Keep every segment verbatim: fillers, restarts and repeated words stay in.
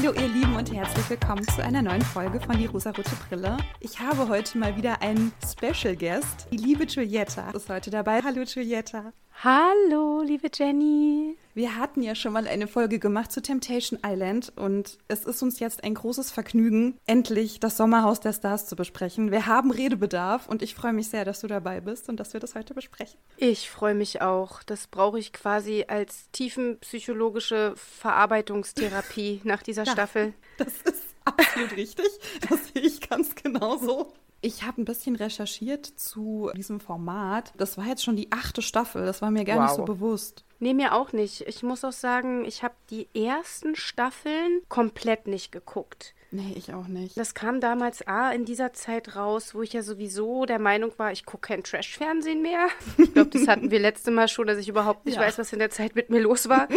Hallo ihr Lieben und herzlich willkommen zu einer neuen Folge von Die rosarote Brille. Ich habe heute mal wieder einen Special Guest. Die liebe Giulietta ist heute dabei. Hallo Giulietta. Hallo liebe Jenny. Wir hatten ja schon mal eine Folge gemacht zu Temptation Island und es ist uns jetzt ein großes Vergnügen, endlich das Sommerhaus der Stars zu besprechen. Wir haben Redebedarf und ich freue mich sehr, dass du dabei bist und dass wir das heute besprechen. Ich freue mich auch. Das brauche ich quasi als tiefenpsychologische Verarbeitungstherapie nach dieser ja, Staffel. Das ist absolut richtig. Das sehe ich ganz genauso. Ich habe ein bisschen recherchiert zu diesem Format. Das war jetzt schon die achte Staffel. Das war mir gar wow. nicht so bewusst. Nee, mir auch nicht. Ich muss auch sagen, ich habe die ersten Staffeln komplett nicht geguckt. Nee, ich auch nicht. Das kam damals ah, in dieser Zeit raus, wo ich ja sowieso der Meinung war, ich gucke kein Trash-Fernsehen mehr. Ich glaube, das hatten wir letzte Mal schon, dass ich überhaupt nicht ja. weiß, was in der Zeit mit mir los war.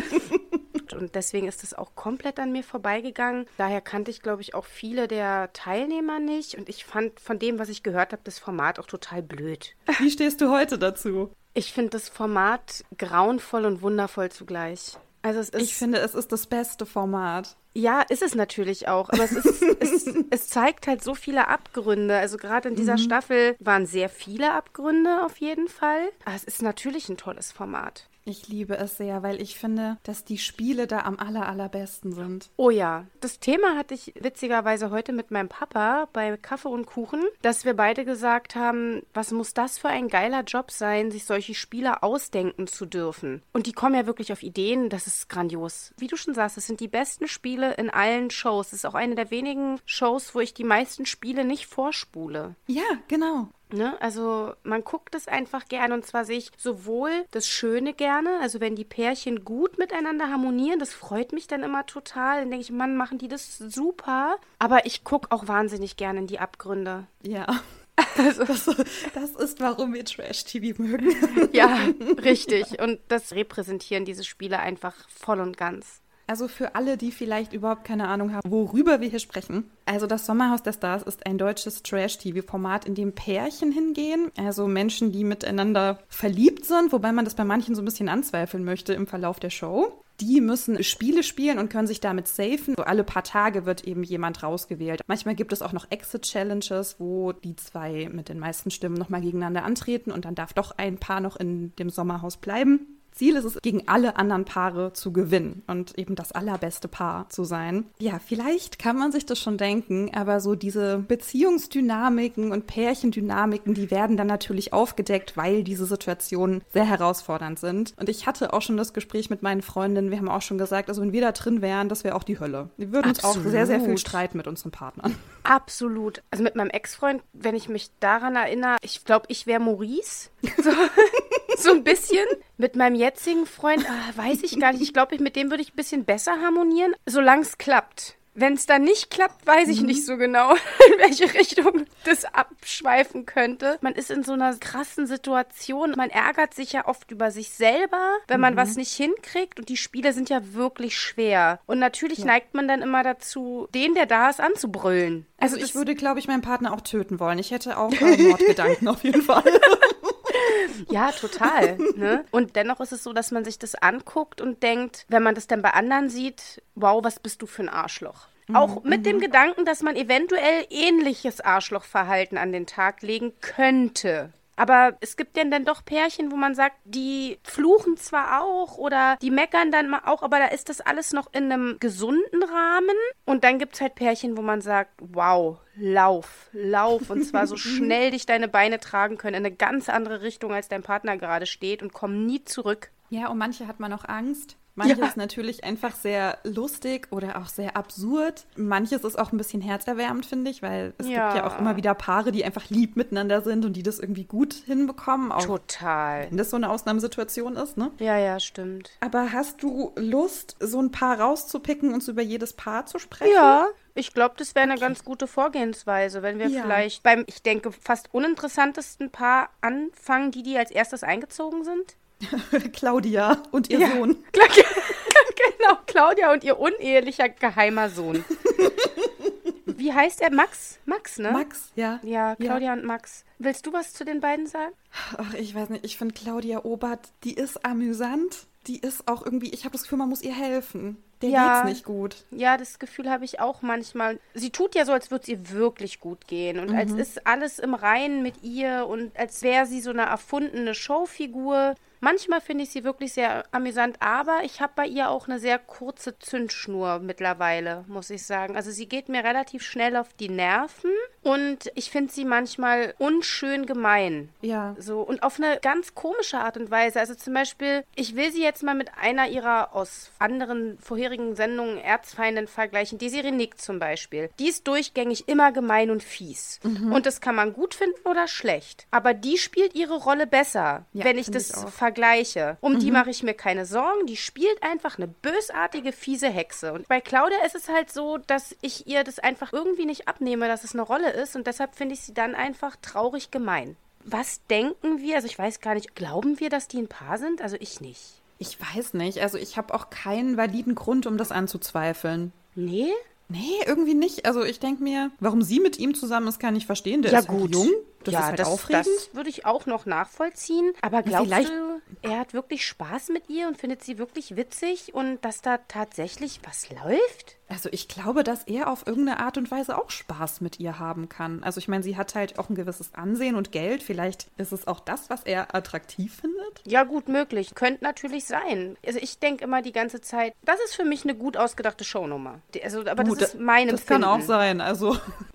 Und deswegen ist das auch komplett an mir vorbeigegangen. Daher kannte ich, glaube ich, auch viele der Teilnehmer nicht. Und ich fand von dem, was ich gehört habe, das Format auch total blöd. Wie stehst du heute dazu? Ich finde das Format grauenvoll und wundervoll zugleich. Also es ist, ich finde, es ist das beste Format. Ja, ist es natürlich auch, aber es, ist, es, es zeigt halt so viele Abgründe. Also gerade in dieser mhm. Staffel waren sehr viele Abgründe auf jeden Fall. Aber es ist natürlich ein tolles Format. Ich liebe es sehr, weil ich finde, dass die Spiele da am aller, allerbesten sind. Oh ja, das Thema hatte ich witzigerweise heute mit meinem Papa bei Kaffee und Kuchen, dass wir beide gesagt haben, was muss das für ein geiler Job sein, sich solche Spiele ausdenken zu dürfen. Und die kommen ja wirklich auf Ideen, das ist grandios. Wie du schon sagst, das sind die besten Spiele in allen Shows. Das ist auch eine der wenigen Shows, wo ich die meisten Spiele nicht vorspule. Ja, genau. Ne? Also man guckt es einfach gerne und zwar sehe ich sowohl das Schöne gerne, also wenn die Pärchen gut miteinander harmonieren, das freut mich dann immer total. Dann denke ich, Mann, machen die das super. Aber ich gucke auch wahnsinnig gerne in die Abgründe. Ja, also das, das ist, warum wir Trash-T V mögen. Ja, richtig. Und das repräsentieren diese Spiele einfach voll und ganz. Also für alle, die vielleicht überhaupt keine Ahnung haben, worüber wir hier sprechen. Also das Sommerhaus der Stars ist ein deutsches Trash-T V-Format, in dem Pärchen hingehen. Also Menschen, die miteinander verliebt sind, wobei man das bei manchen so ein bisschen anzweifeln möchte im Verlauf der Show. Die müssen Spiele spielen und können sich damit safen. So alle paar Tage wird eben jemand rausgewählt. Manchmal gibt es auch noch Exit-Challenges, wo die zwei mit den meisten Stimmen nochmal gegeneinander antreten und dann darf doch ein Paar noch in dem Sommerhaus bleiben. Ziel ist es, gegen alle anderen Paare zu gewinnen und eben das allerbeste Paar zu sein. Ja, vielleicht kann man sich das schon denken, aber so diese Beziehungsdynamiken und Pärchendynamiken, die werden dann natürlich aufgedeckt, weil diese Situationen sehr herausfordernd sind. Und ich hatte auch schon das Gespräch mit meinen Freundinnen, wir haben auch schon gesagt, also wenn wir da drin wären, das wäre auch die Hölle. Wir würden Absolut. uns auch sehr, sehr viel streiten mit unseren Partnern. Absolut. Also mit meinem Ex-Freund, wenn ich mich daran erinnere, ich glaube, ich wäre Maurice. So, so ein bisschen. Mit meinem jetzigen Freund, ah, weiß ich gar nicht. Ich glaube, mit dem würde ich ein bisschen besser harmonieren, solange es klappt. Wenn es dann nicht klappt, weiß ich mhm. nicht so genau, in welche Richtung das abschweifen könnte. Man ist in so einer krassen Situation. Man ärgert sich ja oft über sich selber, wenn mhm. man was nicht hinkriegt. Und die Spiele sind ja wirklich schwer. Und natürlich ja. neigt man dann immer dazu, den, der da ist, anzubrüllen. Also, also ich würde, glaube ich, meinen Partner auch töten wollen. Ich hätte auch äh, Mordgedanken auf jeden Fall. Ja, total. Ne? Und dennoch ist es so, dass man sich das anguckt und denkt, wenn man das dann bei anderen sieht, wow, was bist du für ein Arschloch. Auch mit mhm. dem Gedanken, dass man eventuell ähnliches Arschlochverhalten an den Tag legen könnte. Aber es gibt denn dann doch Pärchen, wo man sagt, die fluchen zwar auch oder die meckern dann mal auch, aber da ist das alles noch in einem gesunden Rahmen. Und dann gibt es halt Pärchen, wo man sagt, wow, lauf, lauf. Und zwar so schnell dich deine Beine tragen können in eine ganz andere Richtung, als dein Partner gerade steht und komm nie zurück. Ja, und manche hat man auch Angst. Manches ja. ist natürlich einfach sehr lustig oder auch sehr absurd. Manches ist auch ein bisschen herzerwärmend, finde ich, weil es ja. gibt ja auch immer wieder Paare, die einfach lieb miteinander sind und die das irgendwie gut hinbekommen. Auch Total. Wenn das so eine Ausnahmesituation ist, ne? Ja, ja, stimmt. Aber hast du Lust, so ein Paar rauszupicken und so über jedes Paar zu sprechen? Ja. Ich glaube, das wäre eine okay. ganz gute Vorgehensweise, wenn wir ja. vielleicht beim, ich denke, fast uninteressantesten Paar anfangen, die, die als erstes eingezogen sind. Claudia und ihr ja. Sohn. Genau, Claudia und ihr unehelicher geheimer Sohn. Wie heißt er? Max? Max, ne? Max, ja. Ja, Claudia ja. und Max. Willst du was zu den beiden sagen? Ach, ich weiß nicht. Ich finde Claudia Obert, die ist amüsant. die ist auch irgendwie, ich habe das Gefühl, man muss ihr helfen. Der ja, geht's nicht gut. Ja, das Gefühl habe ich auch manchmal. Sie tut ja so, als würde es ihr wirklich gut gehen. Und mhm. als ist alles im Reinen mit ihr und als wäre sie so eine erfundene Showfigur. Manchmal finde ich sie wirklich sehr amüsant, aber ich habe bei ihr auch eine sehr kurze Zündschnur mittlerweile, muss ich sagen. Also sie geht mir relativ schnell auf die Nerven und ich finde sie manchmal unschön gemein. Ja. So, und auf eine ganz komische Art und Weise. Also zum Beispiel, ich will sie jetzt mal mit einer ihrer aus anderen vorherigen Sendungen Erzfeinden vergleichen, Desiree Nick zum Beispiel. Die ist durchgängig immer gemein und fies. Mhm. Und das kann man gut finden oder schlecht. Aber die spielt ihre Rolle besser, ja, wenn ich das vergleiche. Gleiche. Um mhm. die mache ich mir keine Sorgen. Die spielt einfach eine bösartige, fiese Hexe. Und bei Claudia ist es halt so, dass ich ihr das einfach irgendwie nicht abnehme, dass es eine Rolle ist. Und deshalb finde ich sie dann einfach traurig gemein. Was denken wir? Also ich weiß gar nicht, glauben wir, dass die ein Paar sind? Also ich nicht. Ich weiß nicht. Also ich habe auch keinen validen Grund, um das anzuzweifeln. Nee? Nee, irgendwie nicht. Also ich denke mir, warum sie mit ihm zusammen ist, kann ich verstehen. Der ja, ist gut. jung. Das ja, ist halt das, aufregend. Das würde ich auch noch nachvollziehen. Aber glaubst Vielleicht. du, er hat wirklich Spaß mit ihr und findet sie wirklich witzig und dass da tatsächlich was läuft? Also ich glaube, dass er auf irgendeine Art und Weise auch Spaß mit ihr haben kann. Also ich meine, sie hat halt auch ein gewisses Ansehen und Geld. Vielleicht ist es auch das, was er attraktiv findet. Ja, gut möglich. Könnte natürlich sein. Also ich denke immer die ganze Zeit, das ist für mich eine gut ausgedachte Shownummer. Also, aber gut, das ist mein das Empfinden. Das kann auch sein. Also,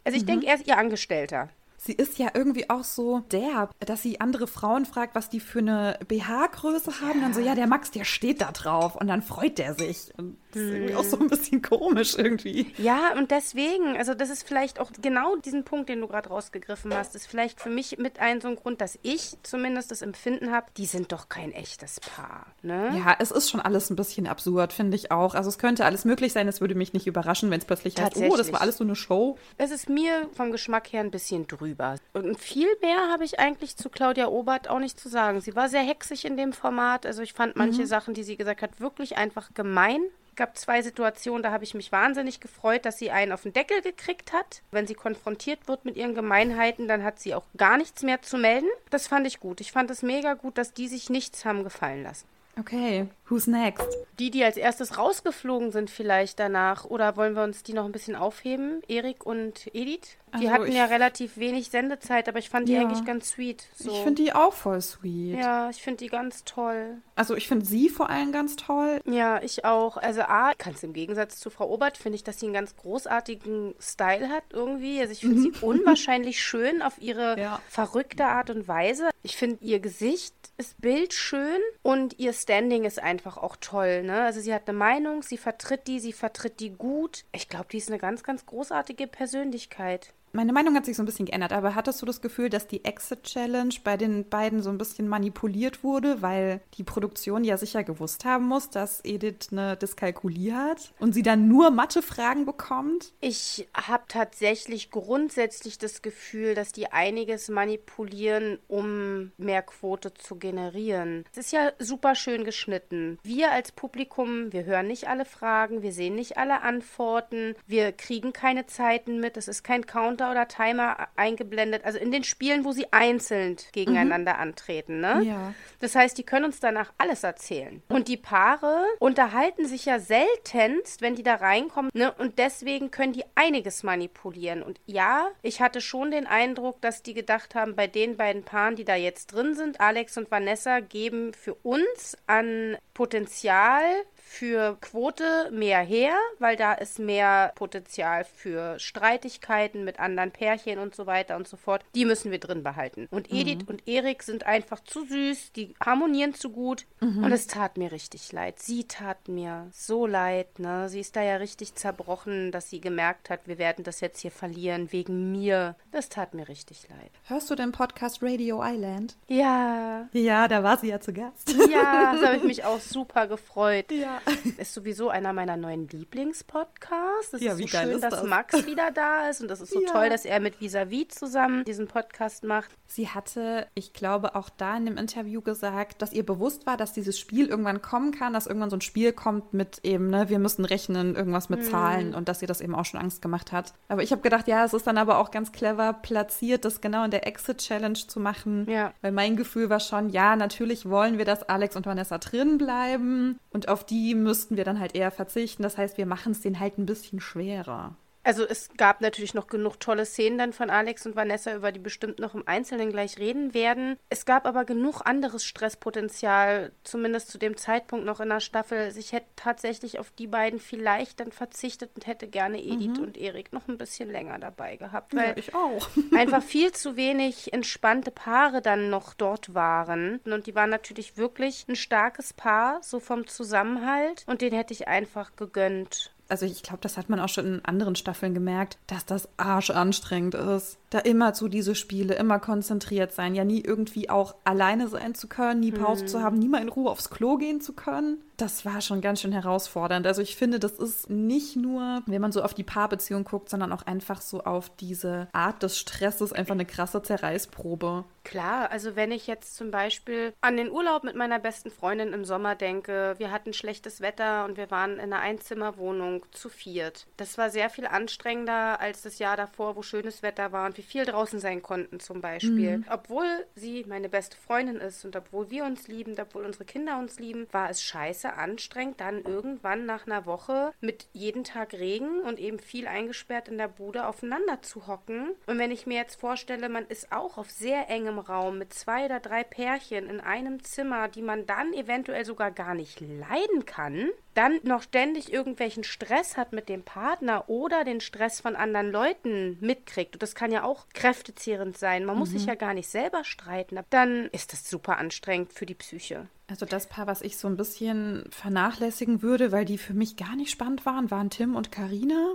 also ich denke, er ist ihr Angestellter. Sie ist ja irgendwie auch so derb, dass sie andere Frauen fragt, was die für eine B H-Größe haben. Dann so, ja, der Max, der steht da drauf. Und dann freut der sich. Und das ist irgendwie auch so ein bisschen komisch irgendwie. Ja, und deswegen, also das ist vielleicht auch genau diesen Punkt, den du gerade rausgegriffen hast, ist vielleicht für mich mit ein so ein Grund, dass ich zumindest das Empfinden habe, die sind doch kein echtes Paar, ne? Ja, es ist schon alles ein bisschen absurd, finde ich auch. Also es könnte alles möglich sein. Es würde mich nicht überraschen, wenn es plötzlich heißt, oh, das war alles so eine Show. Es ist mir vom Geschmack her ein bisschen drüber. Und viel mehr habe ich eigentlich zu Claudia Obert auch nicht zu sagen. Sie war sehr hexig in dem Format. Also ich fand manche mhm. Sachen, die sie gesagt hat, wirklich einfach gemein. Es gab zwei Situationen, da habe ich mich wahnsinnig gefreut, dass sie einen auf den Deckel gekriegt hat. Wenn sie konfrontiert wird mit ihren Gemeinheiten, dann hat sie auch gar nichts mehr zu melden. Das fand ich gut. Ich fand es mega gut, dass die sich nichts haben gefallen lassen. Okay, who's next? Die, die als erstes rausgeflogen sind vielleicht danach. Oder wollen wir uns die noch ein bisschen aufheben? Erik und Edith? Die also hatten ja relativ wenig Sendezeit, aber ich fand die ja. eigentlich ganz sweet. So. Ich finde die auch voll sweet. Ja, ich finde die ganz toll. Also ich finde sie vor allem ganz toll. Ja, ich auch. Also A, ganz im Gegensatz zu Frau Obert, finde ich, dass sie einen ganz großartigen Style hat irgendwie. Also ich finde sie unwahrscheinlich schön auf ihre ja. verrückte Art und Weise. Ich finde ihr Gesicht ist bildschön und ihr Standing ist einfach auch toll, ne? Also sie hat eine Meinung, sie vertritt die, sie vertritt die gut. Ich glaube, die ist eine ganz, ganz großartige Persönlichkeit. Meine Meinung hat sich so ein bisschen geändert, aber hattest du das Gefühl, dass die Exit-Challenge bei den beiden so ein bisschen manipuliert wurde, weil die Produktion ja sicher gewusst haben muss, dass Edith eine Dyskalkulie hat und sie dann nur Mathe-Fragen bekommt? Ich habe tatsächlich grundsätzlich das Gefühl, dass die einiges manipulieren, um mehr Quote zu generieren. Es ist ja super schön geschnitten. Wir als Publikum, wir hören nicht alle Fragen, wir sehen nicht alle Antworten, wir kriegen keine Zeiten mit, es ist kein Counter oder Timer eingeblendet, also in den Spielen, wo sie einzeln gegeneinander mhm. antreten, ne? Ja. Das heißt, die können uns danach alles erzählen. Und die Paare unterhalten sich ja seltenst, wenn die da reinkommen, ne? Und deswegen können die einiges manipulieren. Und ja, ich hatte schon den Eindruck, dass die gedacht haben, bei den beiden Paaren, die da jetzt drin sind, Alex und Vanessa, geben für uns an Potenzial für Quote mehr her, weil da ist mehr Potenzial für Streitigkeiten mit anderen Pärchen und so weiter und so fort. Die müssen wir drin behalten. Und Edith mhm. und Erik sind einfach zu süß, die harmonieren zu gut. Mhm. Und es tat mir richtig leid. Sie tat mir so leid, ne? Sie ist da ja richtig zerbrochen, dass sie gemerkt hat, wir werden das jetzt hier verlieren wegen mir. Das tat mir richtig leid. Hörst du den Podcast Radio Island? Ja. Ja, da war sie ja zu Gast. Ja, da habe ich mich auch super gefreut. Ja. Ja. Ist sowieso einer meiner neuen Lieblingspodcasts. Es ja, ist so schön, ist das? dass Max wieder da ist. Und das ist so ja. toll, dass er mit Visavi zusammen diesen Podcast macht. Sie hatte, ich glaube, auch da in dem Interview gesagt, dass ihr bewusst war, dass dieses Spiel irgendwann kommen kann, dass irgendwann so ein Spiel kommt mit eben, ne, wir müssen rechnen, irgendwas mit hm. Zahlen, und dass ihr das eben auch schon Angst gemacht hat. Aber ich habe gedacht, ja, es ist dann aber auch ganz clever platziert, das genau in der Exit-Challenge zu machen. Ja. Weil mein Gefühl war schon, ja, natürlich wollen wir, dass Alex und Vanessa drin bleiben, und auf die müssten wir dann halt eher verzichten. Das heißt, wir machen es denen halt ein bisschen schwerer. Also es gab natürlich noch genug tolle Szenen dann von Alex und Vanessa, über die bestimmt noch im Einzelnen gleich reden werden. Es gab aber genug anderes Stresspotenzial, zumindest zu dem Zeitpunkt noch in der Staffel. Ich hätte tatsächlich auf die beiden vielleicht dann verzichtet und hätte gerne Edith mhm. und Erik noch ein bisschen länger dabei gehabt. Weil ja, ich auch. einfach viel zu wenig entspannte Paare dann noch dort waren. Und die waren natürlich wirklich ein starkes Paar, so vom Zusammenhalt. Und den hätte ich einfach gegönnt. Also ich glaube, das hat man auch schon in anderen Staffeln gemerkt, dass das arschanstrengend ist. Da immer zu diese Spiele, immer konzentriert sein, ja nie irgendwie auch alleine sein zu können, nie Pause hm. zu haben, nie mal in Ruhe aufs Klo gehen zu können. Das war schon ganz schön herausfordernd. Also ich finde, das ist nicht nur, wenn man so auf die Paarbeziehung guckt, sondern auch einfach so auf diese Art des Stresses, einfach eine krasse Zerreißprobe. Klar, also wenn ich jetzt zum Beispiel an den Urlaub mit meiner besten Freundin im Sommer denke, wir hatten schlechtes Wetter und wir waren in einer Einzimmerwohnung zu viert. Das war sehr viel anstrengender als das Jahr davor, wo schönes Wetter war und wir viel draußen sein konnten zum Beispiel. Mhm. Obwohl sie meine beste Freundin ist und obwohl wir uns lieben, obwohl unsere Kinder uns lieben, war es scheiße anstrengend, dann irgendwann nach einer Woche mit jeden Tag Regen und eben viel eingesperrt in der Bude aufeinander zu hocken. Und wenn ich mir jetzt vorstelle, man ist auch auf sehr engem Raum mit zwei oder drei Pärchen in einem Zimmer, die man dann eventuell sogar gar nicht leiden kann, dann noch ständig irgendwelchen Stress hat mit dem Partner oder den Stress von anderen Leuten mitkriegt. Und das kann ja auch kräftezehrend sein. Man mhm. muss sich ja gar nicht selber streiten. Dann ist das super anstrengend für die Psyche. Also das Paar, was ich so ein bisschen vernachlässigen würde, weil die für mich gar nicht spannend waren, waren Tim und Carina.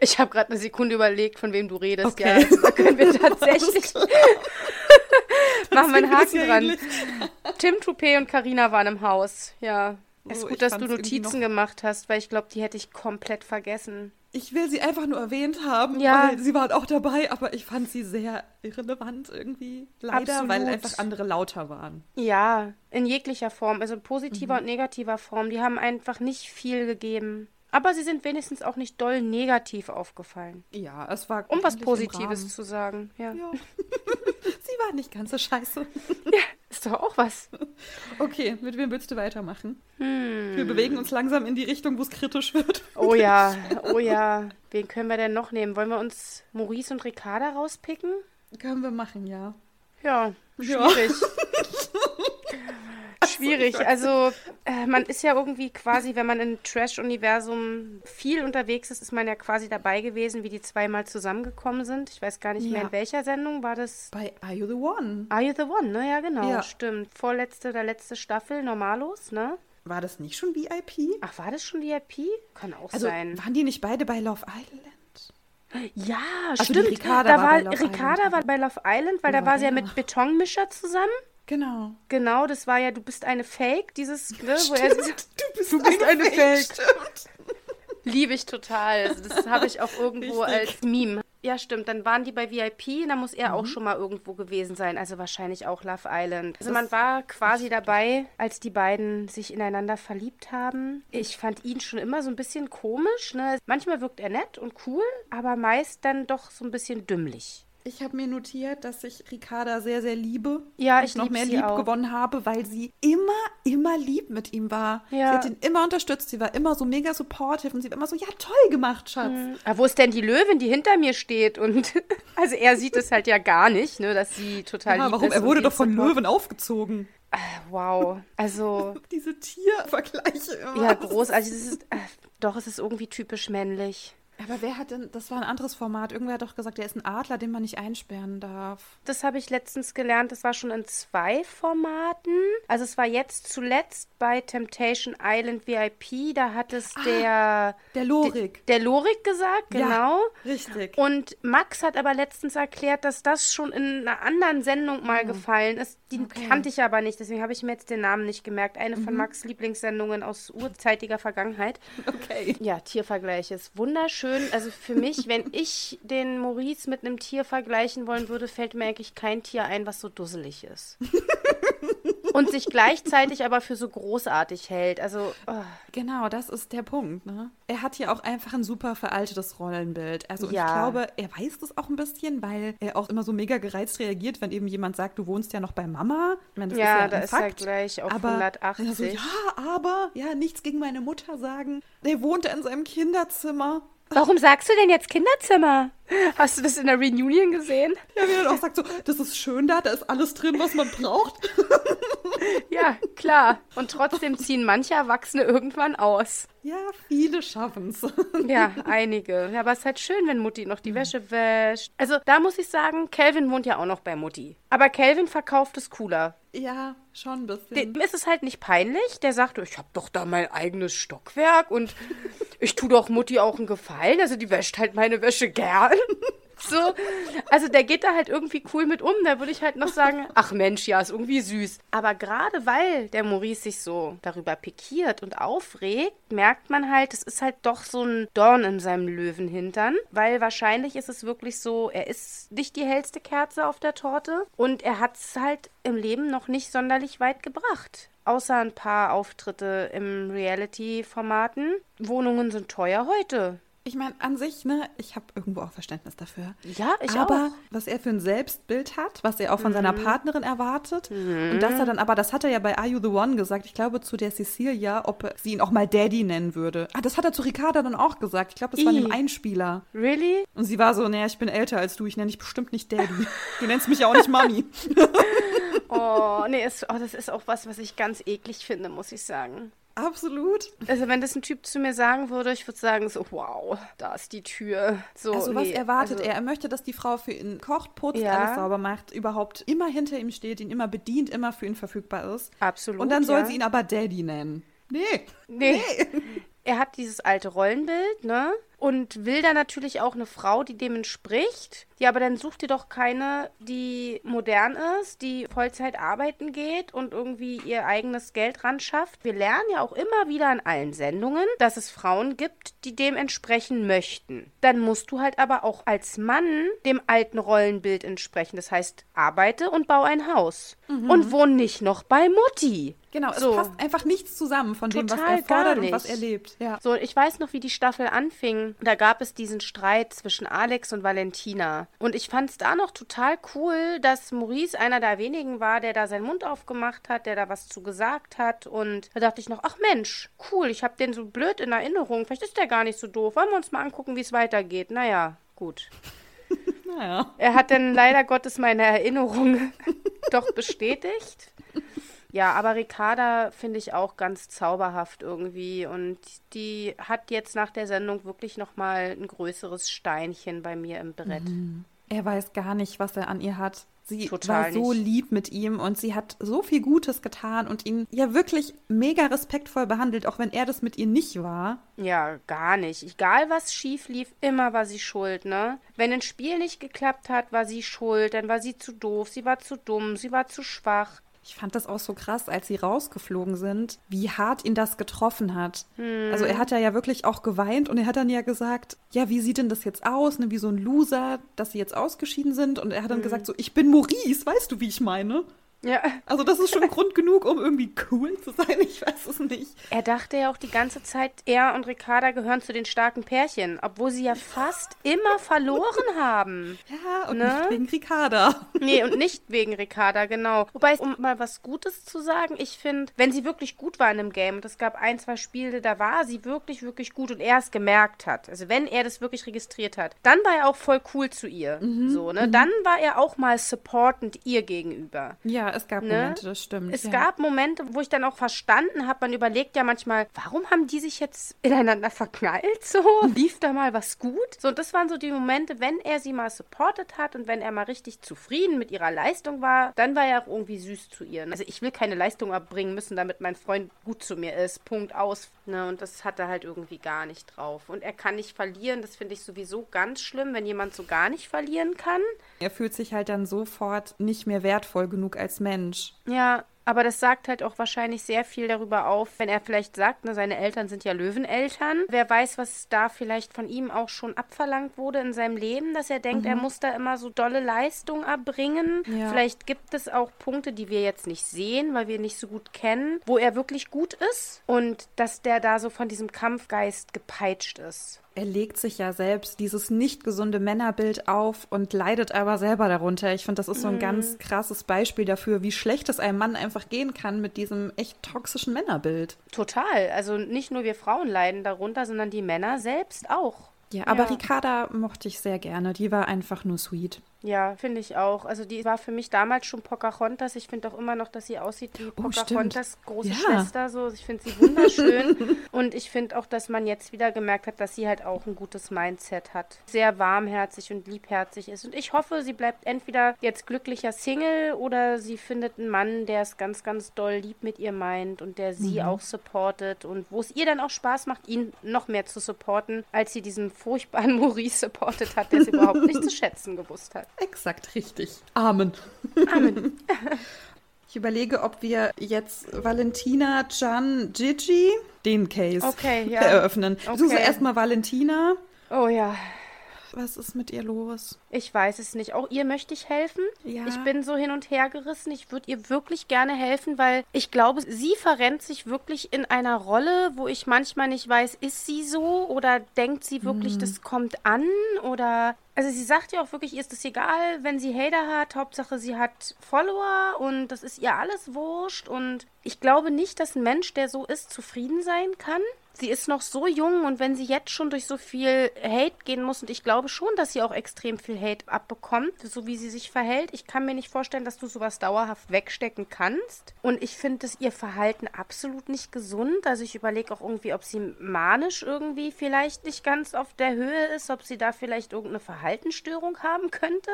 Ich habe gerade eine Sekunde überlegt, von wem du redest. Okay. Ja, also da können wir tatsächlich... Machen wir einen Haken dran. Tim, Toupet und Carina waren im Haus, ja. Es ist gut, dass du Notizen gemacht hast, weil ich glaube, die hätte ich komplett vergessen. Ich will sie einfach nur erwähnt haben, ja. weil sie waren auch dabei, aber ich fand sie sehr irrelevant irgendwie. Leider, Absolut. Weil einfach andere lauter waren. Ja, in jeglicher Form, also positiver mhm. und negativer Form. Die haben einfach nicht viel gegeben. Aber sie sind wenigstens auch nicht doll negativ aufgefallen. Ja, es war... Um was Positives zu sagen, ja. ja. Sie war nicht ganz so scheiße. Ja, ist doch auch was. Okay, mit wem willst du weitermachen? Hm. Wir bewegen uns langsam in die Richtung, wo es kritisch wird. Oh ja, oh ja. Wen können wir denn noch nehmen? Wollen wir uns Maurice und Ricarda rauspicken? Können wir machen, ja. Ja, schwierig. Ja. Schwierig, also äh, man ist ja irgendwie quasi, wenn man im Trash-Universum viel unterwegs ist, ist man ja quasi dabei gewesen, wie die zweimal zusammengekommen sind. Ich weiß gar nicht ja. mehr, in welcher Sendung war das? Bei Are You The One. Are You The One, ne? Ja, genau, ja. stimmt. Vorletzte oder letzte Staffel, normalos, ne? War das nicht schon V I P? Ach, war das schon V I P? Kann auch also, sein. Waren die nicht beide bei Love Island? Ja, also stimmt. Ricarda da war, war Ricarda war bei Love Island, weil ja, da war sie ja mit Betonmischer zusammen. Genau. Genau, das war ja, du bist eine Fake, dieses, ne, wo er sagt, du bist, du bist eine, eine Fake. Fake. Liebe ich total. Also das habe ich auch irgendwo Richtig. Als Meme. Ja, stimmt. Dann waren die bei V I P, da muss er mhm. auch schon mal irgendwo gewesen sein. Also wahrscheinlich auch Love Island. Also man war quasi dabei, als die beiden sich ineinander verliebt haben. Ich fand ihn schon immer so ein bisschen komisch, ne? Manchmal wirkt er nett und cool, aber meist dann doch so ein bisschen dümmlich. Ich habe mir notiert, dass ich Ricarda sehr, sehr liebe. Ja, ich noch mehr lieb auch. gewonnen habe, weil sie immer, immer lieb mit ihm war. Ja. Sie hat ihn immer unterstützt. Sie war immer so mega supportive und sie war immer so, ja, toll gemacht, Schatz. Mhm. Aber wo ist denn die Löwin, die hinter mir steht? Und also er sieht es halt ja gar nicht, ne, dass sie total ja, lieb warum? ist. Warum? Er wurde doch von Support. Löwen aufgezogen. Wow, also... Diese Tiervergleiche immer. Ja, groß. Also das ist, äh, doch, es ist irgendwie typisch männlich. Aber wer hat denn, das war ein anderes Format, irgendwer hat doch gesagt, der ist ein Adler, den man nicht einsperren darf. Das habe ich letztens gelernt, das war schon in zwei Formaten. Also es war jetzt zuletzt bei Temptation Island V I P, da hat es ah, der... Der Lorik. Der, der Lorik gesagt, genau. Ja, richtig. Und Max hat aber letztens erklärt, dass das schon in einer anderen Sendung mal mhm. gefallen ist, Die okay. kannte ich aber nicht, deswegen habe ich mir jetzt den Namen nicht gemerkt. Eine mhm. von Max' Lieblingssendungen aus urzeitiger Vergangenheit. Okay. Ja, Tiervergleich ist wunderschön. Also für mich, wenn ich den Maurice mit einem Tier vergleichen wollen würde, fällt mir eigentlich kein Tier ein, was so dusselig ist. Und sich gleichzeitig aber für so großartig hält. Also oh. Genau, das ist der Punkt. Ne? Er hat hier auch einfach ein super veraltetes Rollenbild. Also ja. ich glaube, er weiß das auch ein bisschen, weil er auch immer so mega gereizt reagiert, wenn eben jemand sagt, du wohnst ja noch bei Mama. Ich meine, das ja, ist ja da ein ist Fakt. Er gleich auf aber, hundertachtzig. Also, ja, aber, ja, nichts gegen meine Mutter sagen. Er wohnt in seinem Kinderzimmer. Warum sagst du denn jetzt Kinderzimmer? Hast du das in der Reunion gesehen? Ja, wie er auch sagt so, das ist schön da, da ist alles drin, was man braucht. Ja, klar. Und trotzdem ziehen manche Erwachsene irgendwann aus. Ja, viele schaffen's. Ja, einige. Ja, aber es ist halt schön, wenn Mutti noch die mhm. Wäsche wäscht. Also da muss ich sagen, Kelvin wohnt ja auch noch bei Mutti. Aber Kelvin verkauft es cooler. Ja, schon ein bisschen. Dem ist es halt nicht peinlich. Der sagt, ich hab doch da mein eigenes Stockwerk und ich tue doch Mutti auch einen Gefallen. Also die wäscht halt meine Wäsche gern. So, also der geht da halt irgendwie cool mit um. Da würde ich halt noch sagen, ach Mensch, ja, ist irgendwie süß. Aber gerade weil der Maurice sich so darüber pikiert und aufregt, merkt man halt, es ist halt doch so ein Dorn in seinem Löwenhintern. Weil wahrscheinlich ist es wirklich so, er ist nicht die hellste Kerze auf der Torte. Und er hat es halt im Leben noch nicht sonderlich weit gebracht. Außer ein paar Auftritte im Reality-Formaten. Wohnungen sind teuer heute. Ich meine, an sich, ne, ich habe irgendwo auch Verständnis dafür. Ja, ich aber, auch. Aber was er für ein Selbstbild hat, was er auch von mhm. seiner Partnerin erwartet. Mhm. Und dass er dann, aber das hat er ja bei Are You The One gesagt, ich glaube zu der Cecilia, ob sie ihn auch mal Daddy nennen würde. Ah, das hat er zu Ricarda dann auch gesagt. Ich glaube, das I. war in dem Einspieler. Really? Und sie war so, naja, ich bin älter als du, ich nenne dich bestimmt nicht Daddy. Du nennst mich ja auch nicht Mami. Oh, nee, es, oh, das ist auch was, was ich ganz eklig finde, muss ich sagen. Absolut. Also wenn das ein Typ zu mir sagen würde, ich würde sagen so, wow, da ist die Tür. So, also was nee, erwartet also, er? Er möchte, dass die Frau für ihn kocht, putzt, ja. alles sauber macht, überhaupt immer hinter ihm steht, ihn immer bedient, immer für ihn verfügbar ist. Absolut, und dann soll ja. sie ihn aber Daddy nennen. Nee. Nee. nee. Er hat dieses alte Rollenbild, ne? Und will da natürlich auch eine Frau, die dem entspricht. Ja, aber dann such dir doch keine, die modern ist, die Vollzeit arbeiten geht und irgendwie ihr eigenes Geld ran schafft. Wir lernen ja auch immer wieder an allen Sendungen, dass es Frauen gibt, die dem entsprechen möchten. Dann musst du halt aber auch als Mann dem alten Rollenbild entsprechen. Das heißt, arbeite und bau ein Haus. Mhm. Und wohn nicht noch bei Mutti. Genau, so. Es passt einfach nichts zusammen von Total dem, was er fordert und was er lebt. Ja. So, ich weiß noch, wie die Staffel anfing. Da gab es diesen Streit zwischen Alex und Valentina. Und ich fand es da noch total cool, dass Maurice einer der wenigen war, der da seinen Mund aufgemacht hat, der da was zu gesagt hat. Und da dachte ich noch, ach Mensch, cool, ich habe den so blöd in Erinnerung. Vielleicht ist der gar nicht so doof. Wollen wir uns mal angucken, wie es weitergeht? Naja, gut. Naja. Er hat dann leider Gottes meine Erinnerung doch bestätigt. Ja, aber Ricarda finde ich auch ganz zauberhaft irgendwie und die hat jetzt nach der Sendung wirklich nochmal ein größeres Steinchen bei mir im Brett. Mhm. Er weiß gar nicht, was er an ihr hat. Sie Total war so nicht. lieb mit ihm und sie hat so viel Gutes getan und ihn ja wirklich mega respektvoll behandelt, auch wenn er das mit ihr nicht war. Ja, gar nicht. Egal, was schief lief, immer war sie schuld, ne? Wenn ein Spiel nicht geklappt hat, war sie schuld, dann war sie zu doof, sie war zu dumm, sie war zu schwach. Ich fand das auch so krass, als sie rausgeflogen sind, wie hart ihn das getroffen hat. Hm. Also er hat ja, ja wirklich auch geweint und er hat dann ja gesagt, ja, wie sieht denn das jetzt aus, ne? Wie so ein Loser, dass sie jetzt ausgeschieden sind. Und er hat dann hm. gesagt so, ich bin Maurice, weißt du, wie ich meine? Ja. Also das ist schon Grund genug, um irgendwie cool zu sein, ich weiß es nicht. Er dachte ja auch die ganze Zeit, er und Ricarda gehören zu den starken Pärchen, obwohl sie ja fast immer verloren haben. Ja, und ne? nicht wegen Ricarda. Nee, und nicht wegen Ricarda, genau. Wobei, um mal was Gutes zu sagen, ich finde, wenn sie wirklich gut war in einem Game, und es gab ein, zwei Spiele, da war sie wirklich, wirklich gut und er es gemerkt hat, also wenn er das wirklich registriert hat, dann war er auch voll cool zu ihr. Mhm. So, ne? Mhm. Dann war er auch mal supportend ihr gegenüber. Ja. Es gab Momente, ne? Das stimmt. Es ja. gab Momente, wo ich dann auch verstanden habe, man überlegt ja manchmal, warum haben die sich jetzt ineinander verknallt so? Lief da mal was gut? So, und das waren so die Momente, wenn er sie mal supportet hat und wenn er mal richtig zufrieden mit ihrer Leistung war, dann war er auch irgendwie süß zu ihr. Also ich will keine Leistung erbringen müssen, damit mein Freund gut zu mir ist. Punkt, aus. Ne? Und das hat er halt irgendwie gar nicht drauf. Und er kann nicht verlieren, das finde ich sowieso ganz schlimm, wenn jemand so gar nicht verlieren kann. Er fühlt sich halt dann sofort nicht mehr wertvoll genug als als Mensch. Ja, aber das sagt halt auch wahrscheinlich sehr viel darüber auf, wenn er vielleicht sagt, ne, seine Eltern sind ja Löweneltern. Wer weiß, was da vielleicht von ihm auch schon abverlangt wurde in seinem Leben, dass er denkt, mhm. er muss da immer so dolle Leistung erbringen. Ja. Vielleicht gibt es auch Punkte, die wir jetzt nicht sehen, weil wir nicht so gut kennen, wo er wirklich gut ist und dass der da so von diesem Kampfgeist gepeitscht ist. Er legt sich ja selbst dieses nicht gesunde Männerbild auf und leidet aber selber darunter. Ich finde, das ist so ein ganz krasses Beispiel dafür, wie schlecht es einem Mann einfach gehen kann mit diesem echt toxischen Männerbild. Total. Also nicht nur wir Frauen leiden darunter, sondern die Männer selbst auch. Ja, aber ja. Ricarda mochte ich sehr gerne. Die war einfach nur sweet. Ja, finde ich auch. Also die war für mich damals schon Pocahontas. Ich finde auch immer noch, dass sie aussieht wie oh, Pocahontas stimmt. große ja. Schwester. So. Ich finde sie wunderschön. Und ich finde auch, dass man jetzt wieder gemerkt hat, dass sie halt auch ein gutes Mindset hat. Sehr warmherzig und liebherzig ist. Und ich hoffe, sie bleibt entweder jetzt glücklicher Single oder sie findet einen Mann, der es ganz, ganz doll lieb mit ihr meint und der sie mhm. auch supportet. Und wo es ihr dann auch Spaß macht, ihn noch mehr zu supporten, als sie diesen furchtbaren Maurice supportet hat, der es überhaupt nicht zu schätzen gewusst hat. Exakt richtig. Amen. Amen. Ich überlege, ob wir jetzt Valentina, Can, Gigi den Case okay, ja. eröffnen. Okay. Suche erstmal Valentina. Oh ja. Was ist mit ihr los? Ich weiß es nicht. Auch ihr möchte ich helfen. Ja. Ich bin so hin und her gerissen. Ich würde ihr wirklich gerne helfen, weil ich glaube, sie verrennt sich wirklich in einer Rolle, wo ich manchmal nicht weiß, ist sie so oder denkt sie wirklich, hm. das kommt an oder... Also sie sagt ja auch wirklich, ihr ist es egal, wenn sie Hater hat, Hauptsache sie hat Follower und das ist ihr alles wurscht. Und ich glaube nicht, dass ein Mensch, der so ist, zufrieden sein kann. Sie ist noch so jung und wenn sie jetzt schon durch so viel Hate gehen muss, und ich glaube schon, dass sie auch extrem viel Hate abbekommt, so wie sie sich verhält. Ich kann mir nicht vorstellen, dass du sowas dauerhaft wegstecken kannst. Und ich finde das ihr Verhalten absolut nicht gesund. Also ich überlege auch irgendwie, ob sie manisch irgendwie vielleicht nicht ganz auf der Höhe ist, ob sie da vielleicht irgendeine Verhaltensstörung haben könnte.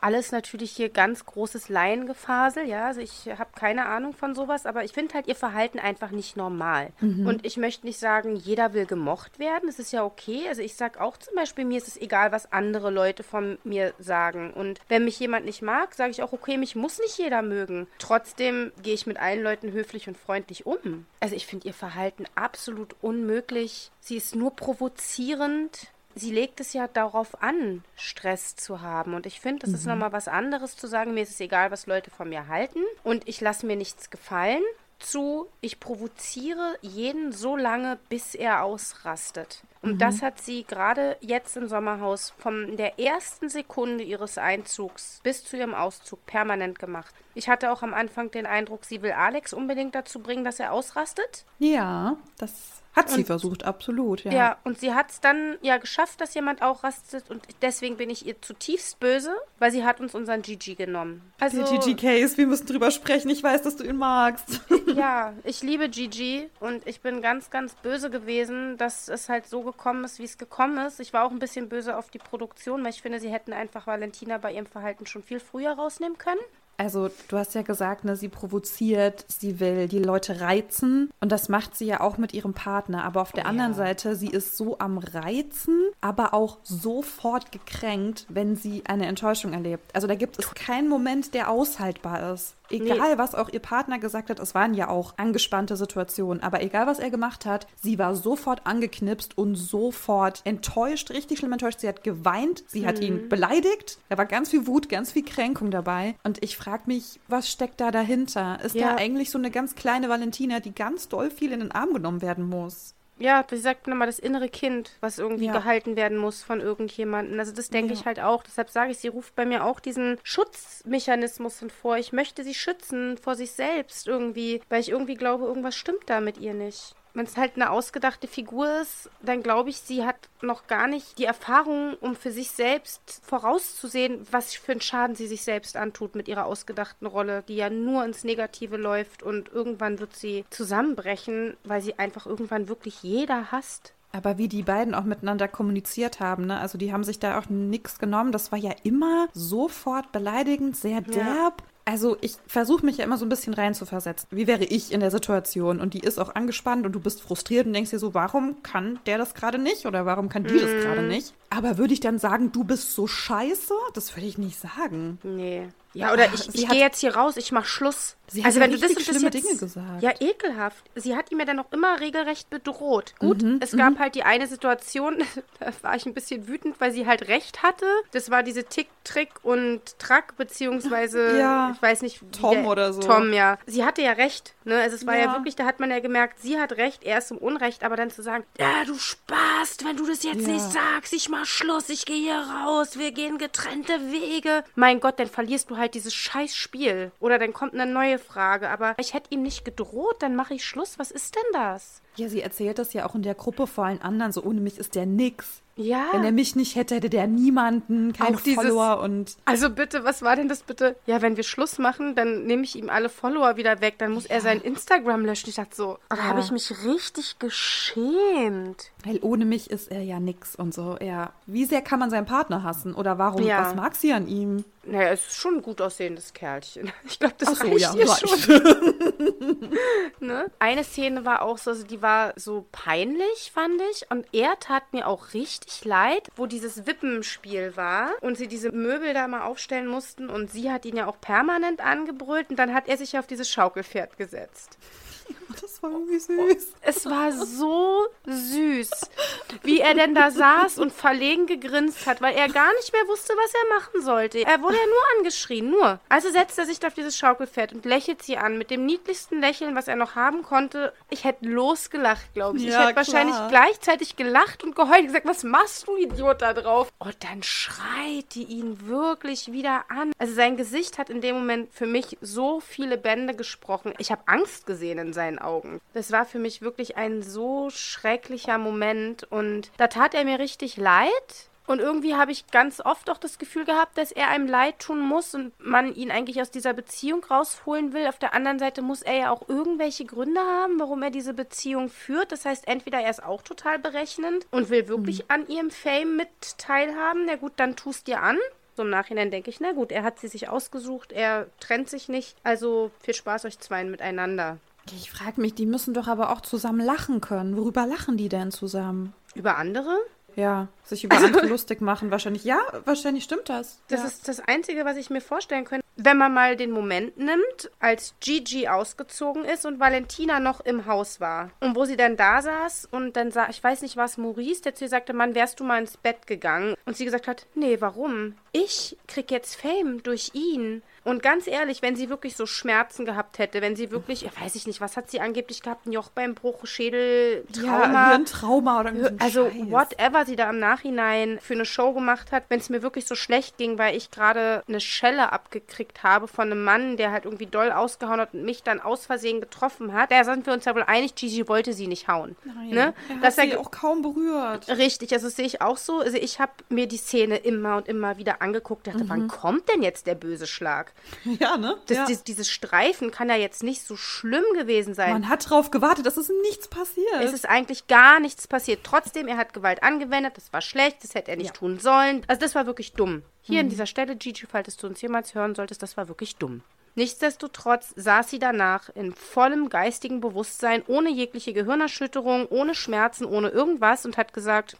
Alles natürlich hier ganz großes Laiengefasel, ja, also ich habe keine Ahnung von sowas, aber ich finde halt ihr Verhalten einfach nicht normal. Mhm. Und ich möchte nicht sagen, jeder will gemocht werden, das ist ja okay, also ich sage auch zum Beispiel, mir ist es egal, was andere Leute von mir sagen und wenn mich jemand nicht mag, sage ich auch, okay, mich muss nicht jeder mögen. Trotzdem gehe ich mit allen Leuten höflich und freundlich um. Also ich finde ihr Verhalten absolut unmöglich, sie ist nur provozierend. Sie legt es ja darauf an, Stress zu haben. Und ich finde, das mhm. ist nochmal was anderes zu sagen, mir ist es egal, was Leute von mir halten und ich lasse mir nichts gefallen, zu ich provoziere jeden so lange, bis er ausrastet. Und mhm. das hat sie gerade jetzt im Sommerhaus von der ersten Sekunde ihres Einzugs bis zu ihrem Auszug permanent gemacht. Ich hatte auch am Anfang den Eindruck, sie will Alex unbedingt dazu bringen, dass er ausrastet. Ja, das... Hat sie und, versucht, absolut, ja. Ja, und sie hat es dann ja geschafft, dass jemand auch rastet und deswegen bin ich ihr zutiefst böse, weil sie hat uns unseren Gigi genommen. Also Gigi Case, wir müssen drüber sprechen, ich weiß, dass du ihn magst. Ja, ich liebe Gigi und ich bin ganz, ganz böse gewesen, dass es halt so gekommen ist, wie es gekommen ist. Ich war auch ein bisschen böse auf die Produktion, weil ich finde, sie hätten einfach Valentina bei ihrem Verhalten schon viel früher rausnehmen können. Also du hast ja gesagt, ne, sie provoziert, sie will die Leute reizen und das macht sie ja auch mit ihrem Partner. Aber auf der oh, anderen ja. Seite, sie ist so am Reizen, aber auch sofort gekränkt, wenn sie eine Enttäuschung erlebt. Also da gibt es keinen Moment, der aushaltbar ist. Egal, nee. was auch ihr Partner gesagt hat, es waren ja auch angespannte Situationen, aber egal, was er gemacht hat, sie war sofort angeknipst und sofort enttäuscht, richtig schlimm enttäuscht. Sie hat geweint, sie mhm. hat ihn beleidigt, da war ganz viel Wut, ganz viel Kränkung dabei und ich frage mich, was steckt da dahinter? Ist ja. da eigentlich so eine ganz kleine Valentina, die ganz doll viel in den Arm genommen werden muss? Ja, sie sagt nochmal, das innere Kind, was irgendwie ja. gehalten werden muss von irgendjemandem. Also das denke ja. ich halt auch. Deshalb sage ich, sie ruft bei mir auch diesen Schutzmechanismus hervor. Ich möchte sie schützen vor sich selbst irgendwie, weil ich irgendwie glaube, irgendwas stimmt da mit ihr nicht. Wenn es halt eine ausgedachte Figur ist, dann glaube ich, sie hat noch gar nicht die Erfahrung, um für sich selbst vorauszusehen, was für einen Schaden sie sich selbst antut mit ihrer ausgedachten Rolle, die ja nur ins Negative läuft und irgendwann wird sie zusammenbrechen, weil sie einfach irgendwann wirklich jeder hasst. Aber wie die beiden auch miteinander kommuniziert haben, ne? Also die haben sich da auch nichts genommen. Das war ja immer sofort beleidigend, sehr derb. Ja. Also ich versuche mich ja immer so ein bisschen reinzuversetzen. Wie wäre ich in der Situation? Und die ist auch angespannt und du bist frustriert und denkst dir so, warum kann der das gerade nicht? Oder warum kann die mm. das gerade nicht? Aber würde ich dann sagen, du bist so scheiße? Das würde ich nicht sagen. Nee. Ja, oder ich, ich gehe jetzt hier raus, ich mache Schluss. Sie also, hat wenn ja du richtig schlimme jetzt, Dinge gesagt. Ja, ekelhaft. Sie hat ihm ja dann auch immer regelrecht bedroht. Gut, mhm, es gab mhm. halt die eine Situation, da war ich ein bisschen wütend, weil sie halt recht hatte. Das war diese Tick, Trick und Track, beziehungsweise, ja, ich weiß nicht. Tom der, oder so. Tom, ja. Sie hatte ja recht, ne? Also es war ja. ja wirklich, da hat man ja gemerkt, sie hat recht, er ist im Unrecht. Aber dann zu sagen, ja, du sparst, wenn du das jetzt ja. nicht sagst, ich mach Schluss, ich gehe hier raus, wir gehen getrennte Wege. Mein Gott, dann verlierst du halt dieses scheiß Spiel. Oder dann kommt eine neue Frage. Aber ich hätte ihm nicht gedroht, dann mache ich Schluss. Was ist denn das? Ja, sie erzählt das ja auch in der Gruppe vor allen anderen. So, ohne mich ist der nix. Ja. Wenn er mich nicht hätte, hätte der niemanden, keinen Follower und... Also bitte, was war denn das bitte? Ja, wenn wir Schluss machen, dann nehme ich ihm alle Follower wieder weg. Dann muss ja. er sein Instagram löschen. Ich dachte so, da ja. habe ich mich richtig geschämt. Weil ohne mich ist er ja nix und so. Ja. Wie sehr kann man seinen Partner hassen? Oder warum? Ja. Was mag sie an ihm? Naja, es ist schon ein gut aussehendes Kerlchen. Ich glaube, das so, reicht ja, hier reicht. schon. Ne? Eine Szene war auch so, also die war so peinlich, fand ich. Und er tat mir auch richtig leid, wo dieses Wippenspiel war und sie diese Möbel da mal aufstellen mussten. Und sie hat ihn ja auch permanent angebrüllt. Und dann hat er sich ja auf dieses Schaukelpferd gesetzt. Das war irgendwie süß. Es war so süß, wie er denn da saß und verlegen gegrinst hat, weil er gar nicht mehr wusste, was er machen sollte. Er wurde ja nur angeschrien, nur. Also setzt er sich auf dieses Schaukelpferd und lächelt sie an mit dem niedlichsten Lächeln, was er noch haben konnte. Ich hätte losgelacht, glaube ich. Ja, ich hätte wahrscheinlich gleichzeitig gelacht und geheult und gesagt, was machst du, Idiot, da drauf? Und dann schreit die ihn wirklich wieder an. Also sein Gesicht hat in dem Moment für mich so viele Bände gesprochen. Ich habe Angst gesehen in seinen Augen. Das war für mich wirklich ein so schrecklicher Moment und da tat er mir richtig leid. Und irgendwie habe ich ganz oft auch das Gefühl gehabt, dass er einem leid tun muss und man ihn eigentlich aus dieser Beziehung rausholen will. Auf der anderen Seite muss er ja auch irgendwelche Gründe haben, warum er diese Beziehung führt. Das heißt, entweder er ist auch total berechnend und will wirklich mhm. an ihrem Fame mit teilhaben. Na gut, dann tust dir an. So im Nachhinein denke ich, na gut, er hat sie sich ausgesucht, er trennt sich nicht. Also viel Spaß euch zweien miteinander. Ich frage mich, die müssen doch aber auch zusammen lachen können. Worüber lachen die denn zusammen? Über andere? Ja, sich über also, andere lustig machen wahrscheinlich. Ja, wahrscheinlich stimmt das. Das ja. ist das Einzige, was ich mir vorstellen könnte. Wenn man mal den Moment nimmt, als Gigi ausgezogen ist und Valentina noch im Haus war. Und wo sie dann da saß und dann sah, ich weiß nicht, was Maurice, der zu ihr sagte, Mann, wärst du mal ins Bett gegangen? Und sie gesagt hat, nee, warum? Ich krieg jetzt Fame durch ihn. Und ganz ehrlich, wenn sie wirklich so Schmerzen gehabt hätte, wenn sie wirklich, ja, weiß ich nicht, was hat sie angeblich gehabt, ein Joch beim Bruch, Schädel, Trauma. Ja, ein Trauma oder ein Also Scheiß. Whatever sie da im Nachhinein für eine Show gemacht hat, wenn es mir wirklich so schlecht ging, weil ich gerade eine Schelle abgekriegt habe von einem Mann, der halt irgendwie doll ausgehauen hat und mich dann aus Versehen getroffen hat. Da sind wir uns ja wohl einig, Gigi wollte sie nicht hauen. Nein, ne? er hat Dass sie er, auch kaum berührt. Richtig, also das sehe ich auch so. Also ich habe mir die Szene immer und immer wieder angeguckt, dachte, mhm. wann kommt denn jetzt der böse Schlag? Ja, ne? Das, ja. Die, dieses Streifen kann ja jetzt nicht so schlimm gewesen sein. Man hat drauf gewartet, dass es nichts passiert. Es ist eigentlich gar nichts passiert. Trotzdem, er hat Gewalt angewendet, das war schlecht, das hätte er nicht ja. tun sollen. Also das war wirklich dumm. Hier mhm. an dieser Stelle, Gigi, falls du uns jemals hören solltest, das war wirklich dumm. Nichtsdestotrotz saß sie danach in vollem geistigen Bewusstsein, ohne jegliche Gehirnerschütterung, ohne Schmerzen, ohne irgendwas und hat gesagt,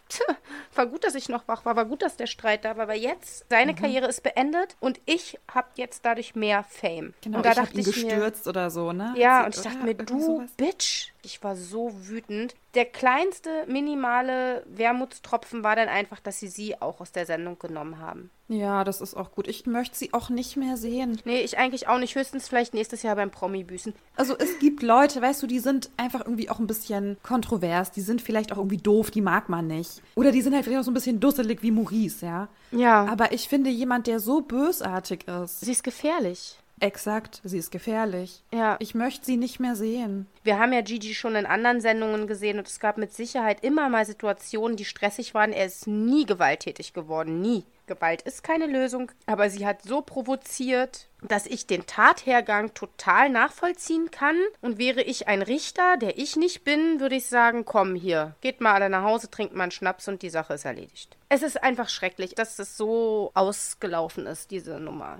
war gut, dass ich noch wach war, war gut, dass der Streit da war, aber jetzt, seine mhm. Karriere ist beendet und ich habe jetzt dadurch mehr Fame. Genau, und da ich dachte ihn ich gestürzt mir, oder so, ne? Ja, sie, und ich dachte mir, du sowas? Bitch, ich war so wütend. Der kleinste, minimale Wermutstropfen war dann einfach, dass sie sie auch aus der Sendung genommen haben. Ja, das ist auch gut. Ich möchte sie auch nicht mehr sehen. Nee, ich eigentlich auch nicht. Höchstens vielleicht nächstes Jahr beim Promi-Büßen. Also es gibt Leute, weißt du, die sind einfach irgendwie auch ein bisschen kontrovers. Die sind vielleicht auch irgendwie doof, die mag man nicht. Oder die sind halt vielleicht auch so ein bisschen dusselig wie Maurice, ja? Ja. Aber ich finde, jemand, der so bösartig ist... Sie ist gefährlich. Exakt, sie ist gefährlich. Ja. Ich möchte sie nicht mehr sehen. Wir haben ja Gigi schon in anderen Sendungen gesehen und es gab mit Sicherheit immer mal Situationen, die stressig waren. Er ist nie gewalttätig geworden, nie. Gewalt ist keine Lösung, aber sie hat so provoziert, dass ich den Tathergang total nachvollziehen kann. Und wäre ich ein Richter, der ich nicht bin, würde ich sagen, komm hier, geht mal alle nach Hause, trinkt mal einen Schnaps und die Sache ist erledigt. Es ist einfach schrecklich, dass es so ausgelaufen ist, diese Nummer.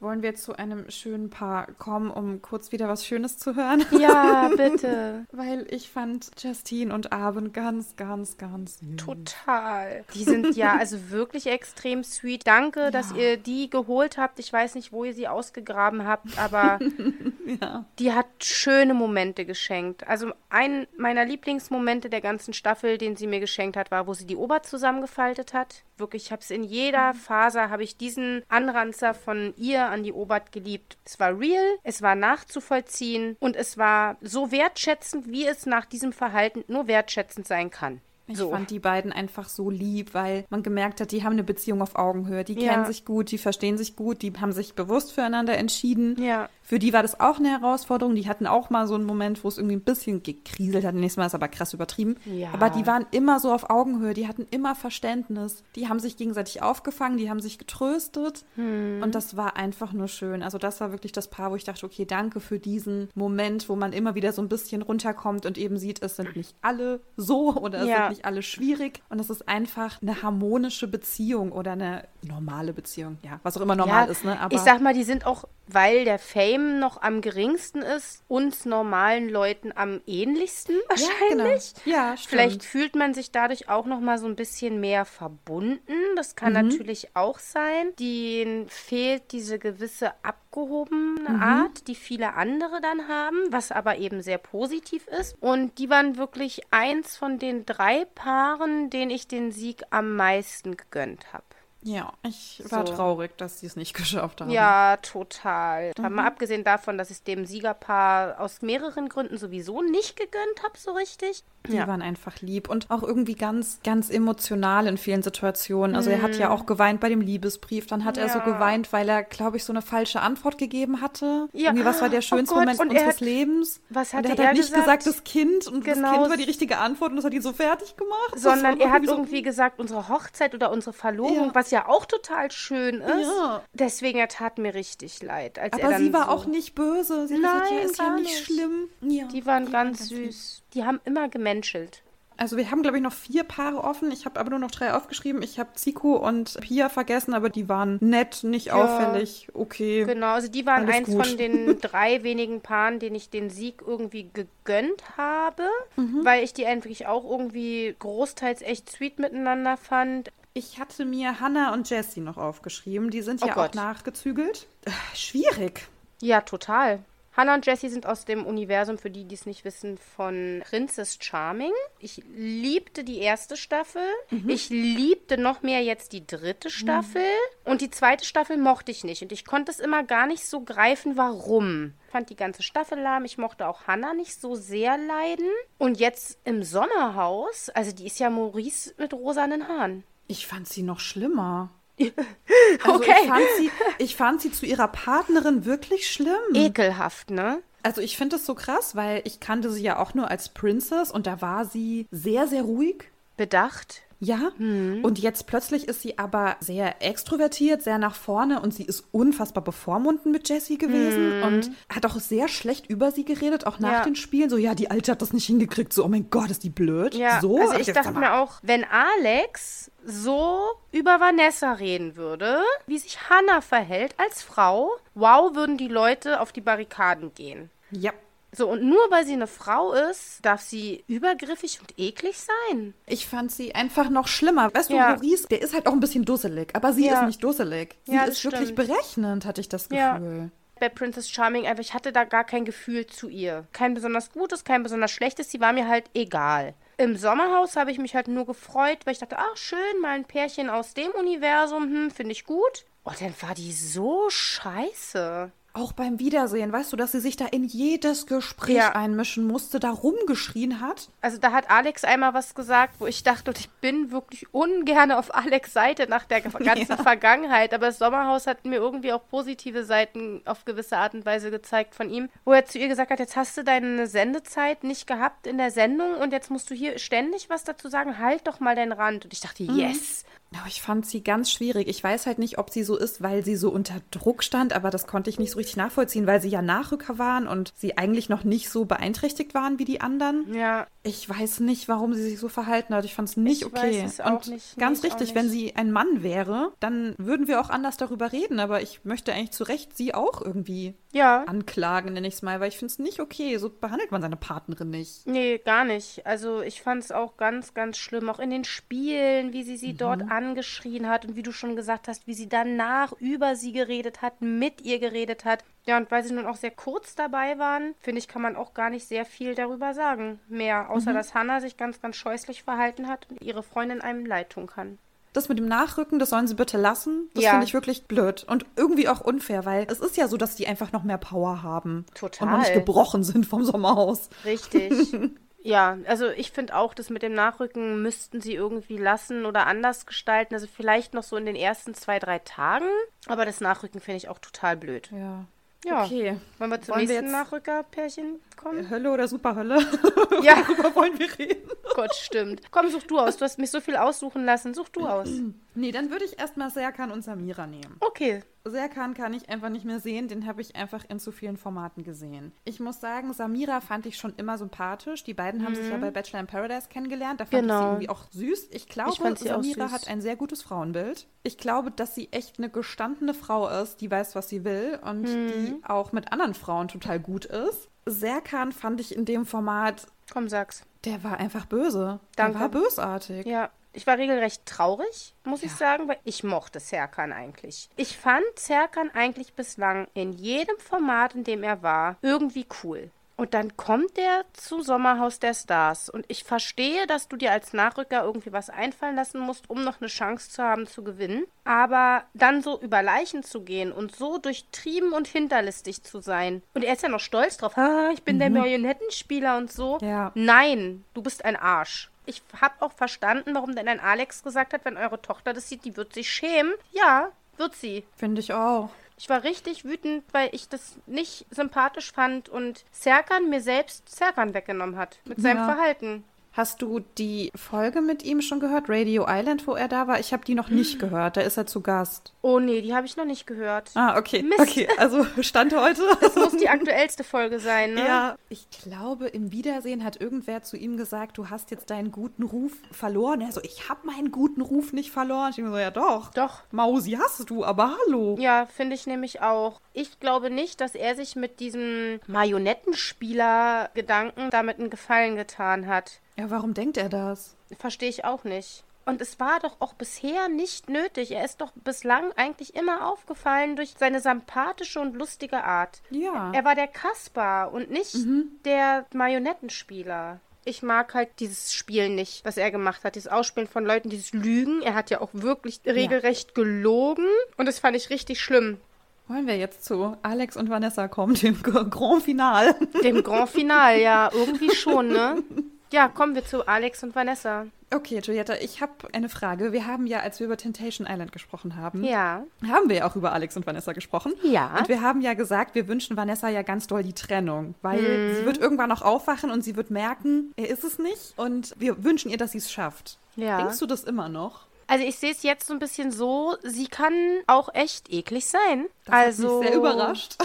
Wollen wir zu einem schönen Paar kommen, um kurz wieder was Schönes zu hören? Ja, bitte. Weil ich fand Justine und Arben ganz, ganz, ganz süß. Total. Die sind ja also wirklich extrem sweet. Danke, ja. dass ihr die geholt habt. Ich weiß nicht, wo ihr sie ausgegraben habt, aber ja. die hat schöne Momente geschenkt. Also ein meiner Lieblingsmomente der ganzen Staffel, den sie mir geschenkt hat, war, wo sie die Ober zusammengefaltet hat. Wirklich, ich habe es in jeder Faser, habe ich diesen Anranzer von ihr an die Obert geliebt. Es war real, es war nachzuvollziehen und es war so wertschätzend, wie es nach diesem Verhalten nur wertschätzend sein kann. Ich so. fand die beiden einfach so lieb, weil man gemerkt hat, die haben eine Beziehung auf Augenhöhe. Die ja. kennen sich gut, die verstehen sich gut, die haben sich bewusst füreinander entschieden. Ja. Für die war das auch eine Herausforderung. Die hatten auch mal so einen Moment, wo es irgendwie ein bisschen gekriselt hat. Nächstes Mal ist aber krass übertrieben. Ja. Aber die waren immer so auf Augenhöhe. Die hatten immer Verständnis. Die haben sich gegenseitig aufgefangen. Die haben sich getröstet. Hm. Und das war einfach nur schön. Also das war wirklich das Paar, wo ich dachte, okay, danke für diesen Moment, wo man immer wieder so ein bisschen runterkommt und eben sieht, es sind nicht alle so oder es ja. sind nicht alles schwierig. Und es ist einfach eine harmonische Beziehung oder eine normale Beziehung. Ja, was auch immer normal ja, ist. Ne? Aber ich sag mal, die sind auch, weil der Fame noch am geringsten ist, uns normalen Leuten am ähnlichsten wahrscheinlich. Ja, genau. Ja, stimmt. Vielleicht fühlt man sich dadurch auch noch mal so ein bisschen mehr verbunden. Das kann mhm. natürlich auch sein. Denen fehlt diese gewisse abgehobene mhm. Art, die viele andere dann haben, was aber eben sehr positiv ist. Und die waren wirklich eins von den drei Paaren, denen ich den Sieg am meisten gegönnt habe. Ja, ich war so. traurig, dass sie es nicht geschafft haben. Ja, total. Mhm. Mal abgesehen davon, dass ich es dem Siegerpaar aus mehreren Gründen sowieso nicht gegönnt habe, so richtig. Die ja. waren einfach lieb und auch irgendwie ganz, ganz emotional in vielen Situationen. Also mhm. er hat ja auch geweint bei dem Liebesbrief. Dann hat ja. er so geweint, weil er, glaube ich, so eine falsche Antwort gegeben hatte. Ja. Irgendwie, was war der schönste oh Moment unseres hat, Lebens? Was hat und er, er hat halt nicht gesagt, das Kind. Und genau. das Kind war die richtige Antwort und das hat ihn so fertig gemacht. Sondern er hat so irgendwie gesagt, unsere Hochzeit oder unsere Verlobung, ja. was ja auch total schön ist. Ja. Deswegen, er tat mir richtig leid. Als Aber er dann sie war so auch nicht böse. Sie Nein, gesagt, ja, ist ja nicht schlimm. Ja. Die waren die ganz, ganz süß. süß. Die haben immer gemenschelt. Also wir haben, glaube ich, noch vier Paare offen. Ich habe aber nur noch drei aufgeschrieben. Ich habe Zico und Pia vergessen, aber die waren nett, nicht ja. auffällig, okay. Genau, also die waren eins gut. von den drei wenigen Paaren, denen ich den Sieg irgendwie gegönnt habe, mhm. weil ich die eigentlich auch irgendwie großteils echt sweet miteinander fand. Ich hatte mir Hannah und Jessie noch aufgeschrieben. Die sind oh ja Gott. auch nachgezügelt. Schwierig. Ja, total. Hannah und Jessie sind aus dem Universum, für die, die es nicht wissen, von Princess Charming. Ich liebte die erste Staffel. Mhm. Ich liebte noch mehr jetzt die dritte Staffel. Mhm. Und die zweite Staffel mochte ich nicht. Und ich konnte es immer gar nicht so greifen, warum. Ich fand die ganze Staffel lahm. Ich mochte auch Hannah nicht so sehr leiden. Und jetzt im Sommerhaus, also die ist ja Maurice mit rosanen Haaren. Ich fand sie noch schlimmer. Also okay. ich, fand sie, ich fand sie zu ihrer Partnerin wirklich schlimm. Ekelhaft, ne? Also ich finde das so krass, weil ich kannte sie ja auch nur als Princess und da war sie sehr, sehr ruhig. Bedacht. Ja, hm. und jetzt plötzlich ist sie aber sehr extrovertiert, sehr nach vorne und sie ist unfassbar bevormundend mit Jessie gewesen hm. und hat auch sehr schlecht über sie geredet, auch nach ja. den Spielen. So, ja, die Alte hat das nicht hingekriegt, so, oh mein Gott, ist die blöd. Ja. So, also ich dachte mir auch, wenn Alex so über Vanessa reden würde, wie sich Hannah verhält als Frau, wow, würden die Leute auf die Barrikaden gehen. Ja. So, und nur weil sie eine Frau ist, darf sie übergriffig und eklig sein. Ich fand sie einfach noch schlimmer. Weißt du, ja. Maurice, der ist halt auch ein bisschen dusselig, aber sie ja. ist nicht dusselig. Sie ja, ist stimmt. wirklich berechnend, hatte ich das Gefühl. Ja. Bei Princess Charming einfach, ich hatte da gar kein Gefühl zu ihr. Kein besonders Gutes, kein besonders Schlechtes, sie war mir halt egal. Im Sommerhaus habe ich mich halt nur gefreut, weil ich dachte, ach schön, mal ein Pärchen aus dem Universum, hm, finde ich gut. Oh, dann war die so scheiße. Auch beim Wiedersehen, weißt du, dass sie sich da in jedes Gespräch ja. einmischen musste, da rumgeschrien hat. Also da hat Alex einmal was gesagt, wo ich dachte, ich bin wirklich ungern auf Alex' Seite nach der ganzen ja. Vergangenheit. Aber das Sommerhaus hat mir irgendwie auch positive Seiten auf gewisse Art und Weise gezeigt von ihm, wo er zu ihr gesagt hat, jetzt hast du deine Sendezeit nicht gehabt in der Sendung und jetzt musst du hier ständig was dazu sagen, halt doch mal deinen Rand. Und ich dachte, mhm. yes. Aber ich fand sie ganz schwierig. Ich weiß halt nicht, ob sie so ist, weil sie so unter Druck stand, aber das konnte ich nicht so richtig nachvollziehen, weil sie ja Nachrücker waren und sie eigentlich noch nicht so beeinträchtigt waren wie die anderen. Ja. Ich weiß nicht, warum sie sich so verhalten hat. Ich fand es nicht ich okay. Weiß es auch und nicht, ganz nicht, richtig, auch nicht. Wenn sie ein Mann wäre, dann würden wir auch anders darüber reden. Aber ich möchte eigentlich zu Recht sie auch irgendwie ja. anklagen, nenne ich es mal. Weil ich finde es nicht okay. So behandelt man seine Partnerin nicht. Nee, gar nicht. Also ich fand es auch ganz, ganz schlimm. Auch in den Spielen, wie sie sie mhm. dort angeschrien hat. Und wie du schon gesagt hast, wie sie danach über sie geredet hat, mit ihr geredet hat. Ja, und weil sie nun auch sehr kurz dabei waren, finde ich, kann man auch gar nicht sehr viel darüber sagen. Mehr, außer mhm. dass Hannah sich ganz, ganz scheußlich verhalten hat und ihre Freundin einem leid tun kann. Das mit dem Nachrücken, das sollen sie bitte lassen. Das ja. finde ich wirklich blöd und irgendwie auch unfair, weil es ist ja so, dass die einfach noch mehr Power haben. Total. Und noch nicht gebrochen sind vom Sommerhaus. Richtig. Ja, also ich finde auch, das mit dem Nachrücken müssten sie irgendwie lassen oder anders gestalten. Also vielleicht noch so in den ersten zwei, drei Tagen. Aber das Nachrücken finde ich auch total blöd. Ja. Ja, okay. Wollen wir zum wollen nächsten Nachrücker-Pärchen kommen? Hölle oder Superhölle? Ja. Worüber wollen wir reden? Gott, stimmt. Komm, such du aus. Du hast mich so viel aussuchen lassen. Such du aus. Nee, dann würde ich erstmal Serkan und Samira nehmen. Okay. Serkan kann ich einfach nicht mehr sehen. Den habe ich einfach in zu vielen Formaten gesehen. Ich muss sagen, Samira fand ich schon immer sympathisch. Die beiden mhm. haben sich ja bei Bachelor in Paradise kennengelernt. Da fand genau. ich sie irgendwie auch süß. Ich glaube, ich Samira hat ein sehr gutes Frauenbild. Ich glaube, dass sie echt eine gestandene Frau ist, die weiß, was sie will und mhm. die auch mit anderen Frauen total gut ist. Serkan fand ich in dem Format... Komm, sag's. Der war einfach böse. Danke. Der war bösartig. Ja. Ich war regelrecht traurig, muss ja. ich sagen, weil ich mochte Serkan eigentlich. Ich fand Serkan eigentlich bislang in jedem Format, in dem er war, irgendwie cool. Und dann kommt der zu Sommerhaus der Stars. Und ich verstehe, dass du dir als Nachrücker irgendwie was einfallen lassen musst, um noch eine Chance zu haben, zu gewinnen. Aber dann so über Leichen zu gehen und so durchtrieben und hinterlistig zu sein. Und er ist ja noch stolz drauf. Ah, ich bin mhm. der Marionettenspieler und so. Ja. Nein, du bist ein Arsch. Ich habe auch verstanden, warum denn ein Alex gesagt hat, wenn eure Tochter das sieht, die wird sich schämen. Ja, wird sie. Finde ich auch. Ich war richtig wütend, weil ich das nicht sympathisch fand und Serkan mir selbst Serkan weggenommen hat mit seinem ja. Verhalten. Hast du die Folge mit ihm schon gehört, Radio Island, wo er da war? Ich habe die noch nicht gehört, da ist er zu Gast. Oh nee, die habe ich noch nicht gehört. Ah, okay. Mist. Okay, also Stand heute. Das muss die aktuellste Folge sein, ne? Ja. Ich glaube, im Wiedersehen hat irgendwer zu ihm gesagt, du hast jetzt deinen guten Ruf verloren. Er so, ich habe meinen guten Ruf nicht verloren. Ich mir so, ja doch. Doch. Mausi hast du, aber hallo. Ja, finde ich nämlich auch. Ich glaube nicht, dass er sich mit diesem Marionettenspieler-Gedanken damit einen Gefallen getan hat. Ja, warum denkt er das? Verstehe ich auch nicht. Und es war doch auch bisher nicht nötig. Er ist doch bislang eigentlich immer aufgefallen durch seine sympathische und lustige Art. Ja. Er war der Kasper und nicht mhm. der Marionettenspieler. Ich mag halt dieses Spiel nicht, was er gemacht hat. Dieses Ausspielen von Leuten, dieses Lügen. Er hat ja auch wirklich regelrecht ja. gelogen. Und das fand ich richtig schlimm. Wollen wir jetzt zu Alex und Vanessa kommen, dem Grand Final? Dem Grand Final, ja. Irgendwie schon, ne? Ja, kommen wir zu Alex und Vanessa. Okay, Julietta, ich habe eine Frage. Wir haben ja, als wir über Temptation Island gesprochen haben, ja. haben wir ja auch über Alex und Vanessa gesprochen. Ja. Und wir haben ja gesagt, wir wünschen Vanessa ja ganz doll die Trennung, weil hm. sie wird irgendwann noch aufwachen und sie wird merken, er ist es nicht und wir wünschen ihr, dass sie es schafft. Ja. Denkst du das immer noch? Also ich sehe es jetzt so ein bisschen so, sie kann auch echt eklig sein. Das also, hat mich sehr überrascht.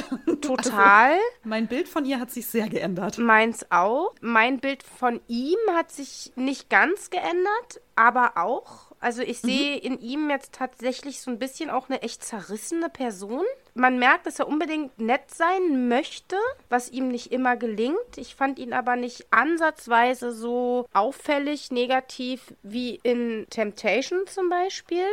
Total. Also, mein Bild von ihr hat sich sehr geändert. Meins auch. Mein Bild von ihm hat sich nicht ganz geändert, aber auch. Also ich sehe mhm. in ihm jetzt tatsächlich so ein bisschen auch eine echt zerrissene Person. Man merkt, dass er unbedingt nett sein möchte, was ihm nicht immer gelingt. Ich fand ihn aber nicht ansatzweise so auffällig negativ wie in Temptation zum Beispiel.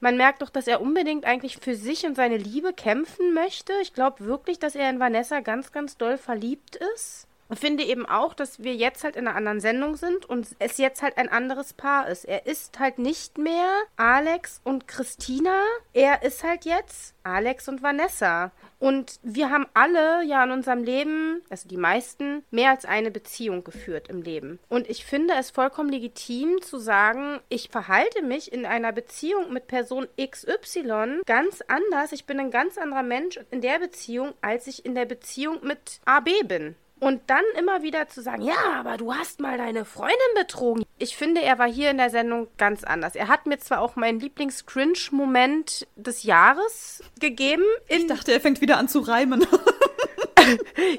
Man merkt doch, dass er unbedingt eigentlich für sich und seine Liebe kämpfen möchte. Ich glaube wirklich, dass er in Vanessa ganz, ganz doll verliebt ist. Ich finde eben auch, dass wir jetzt halt in einer anderen Sendung sind und es jetzt halt ein anderes Paar ist. Er ist halt nicht mehr Alex und Christina, er ist halt jetzt Alex und Vanessa. Und wir haben alle ja in unserem Leben, also die meisten, mehr als eine Beziehung geführt im Leben. Und ich finde es vollkommen legitim zu sagen, ich verhalte mich in einer Beziehung mit Person X Y ganz anders. Ich bin ein ganz anderer Mensch in der Beziehung, als ich in der Beziehung mit A B bin. Und dann immer wieder zu sagen, ja, aber du hast mal deine Freundin betrogen. Ich finde, er war hier in der Sendung ganz anders. Er hat mir zwar auch meinen Lieblings-Cringe-Moment des Jahres gegeben. Ich dachte, er fängt wieder an zu reimen.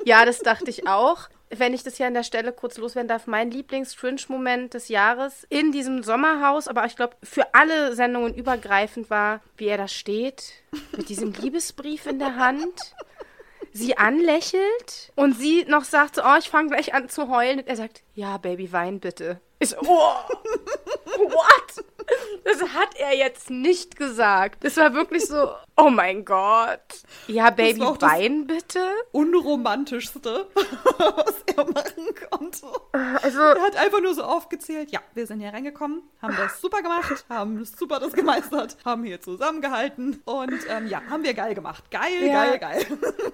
Ja, das dachte ich auch. wenn ich das hier an der Stelle kurz loswerden darf, mein Lieblings-Cringe-Moment des Jahres in diesem Sommerhaus, aber ich glaube, für alle Sendungen übergreifend war, wie er da steht, mit diesem Liebesbrief in der Hand, sie anlächelt und sie noch sagt so, oh, ich fange gleich an zu heulen. Und er sagt, ja, Baby, wein bitte. Ich so, oh, what? Das hat er jetzt nicht gesagt. Das war wirklich so, oh mein Gott. Ja, Baby, wein bitte. Unromantischste, was er machen konnte. Also, er hat einfach nur so aufgezählt, ja, wir sind hier reingekommen, haben das super gemacht, haben super das gemeistert, haben hier zusammengehalten und ähm, ja, haben wir geil gemacht. Geil, ja. geil, geil.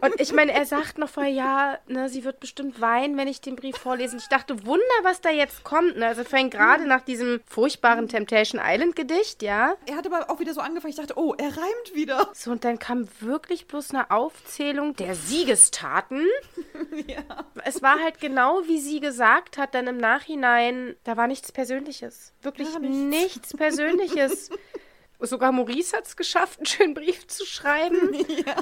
Und ich meine, er sagt noch vorher, ja, ne, sie wird bestimmt weinen, wenn ich den Brief vorlese. Ich dachte, Wunder, was da jetzt kommt. Ne? Also fängt gerade nach diesem furchtbaren Temptation Island-Gedicht, ja. Er hat aber auch wieder so angefangen, ich dachte, oh, er reimt wieder. So, und dann kam wirklich bloß eine Aufzählung der Siegestaten. Ja. Es war halt genau, wie sie gesagt hat, dann im Nachhinein, da war nichts Persönliches. Wirklich ja, nichts. nichts Persönliches. Sogar Maurice hat es geschafft, einen schönen Brief zu schreiben. Ja.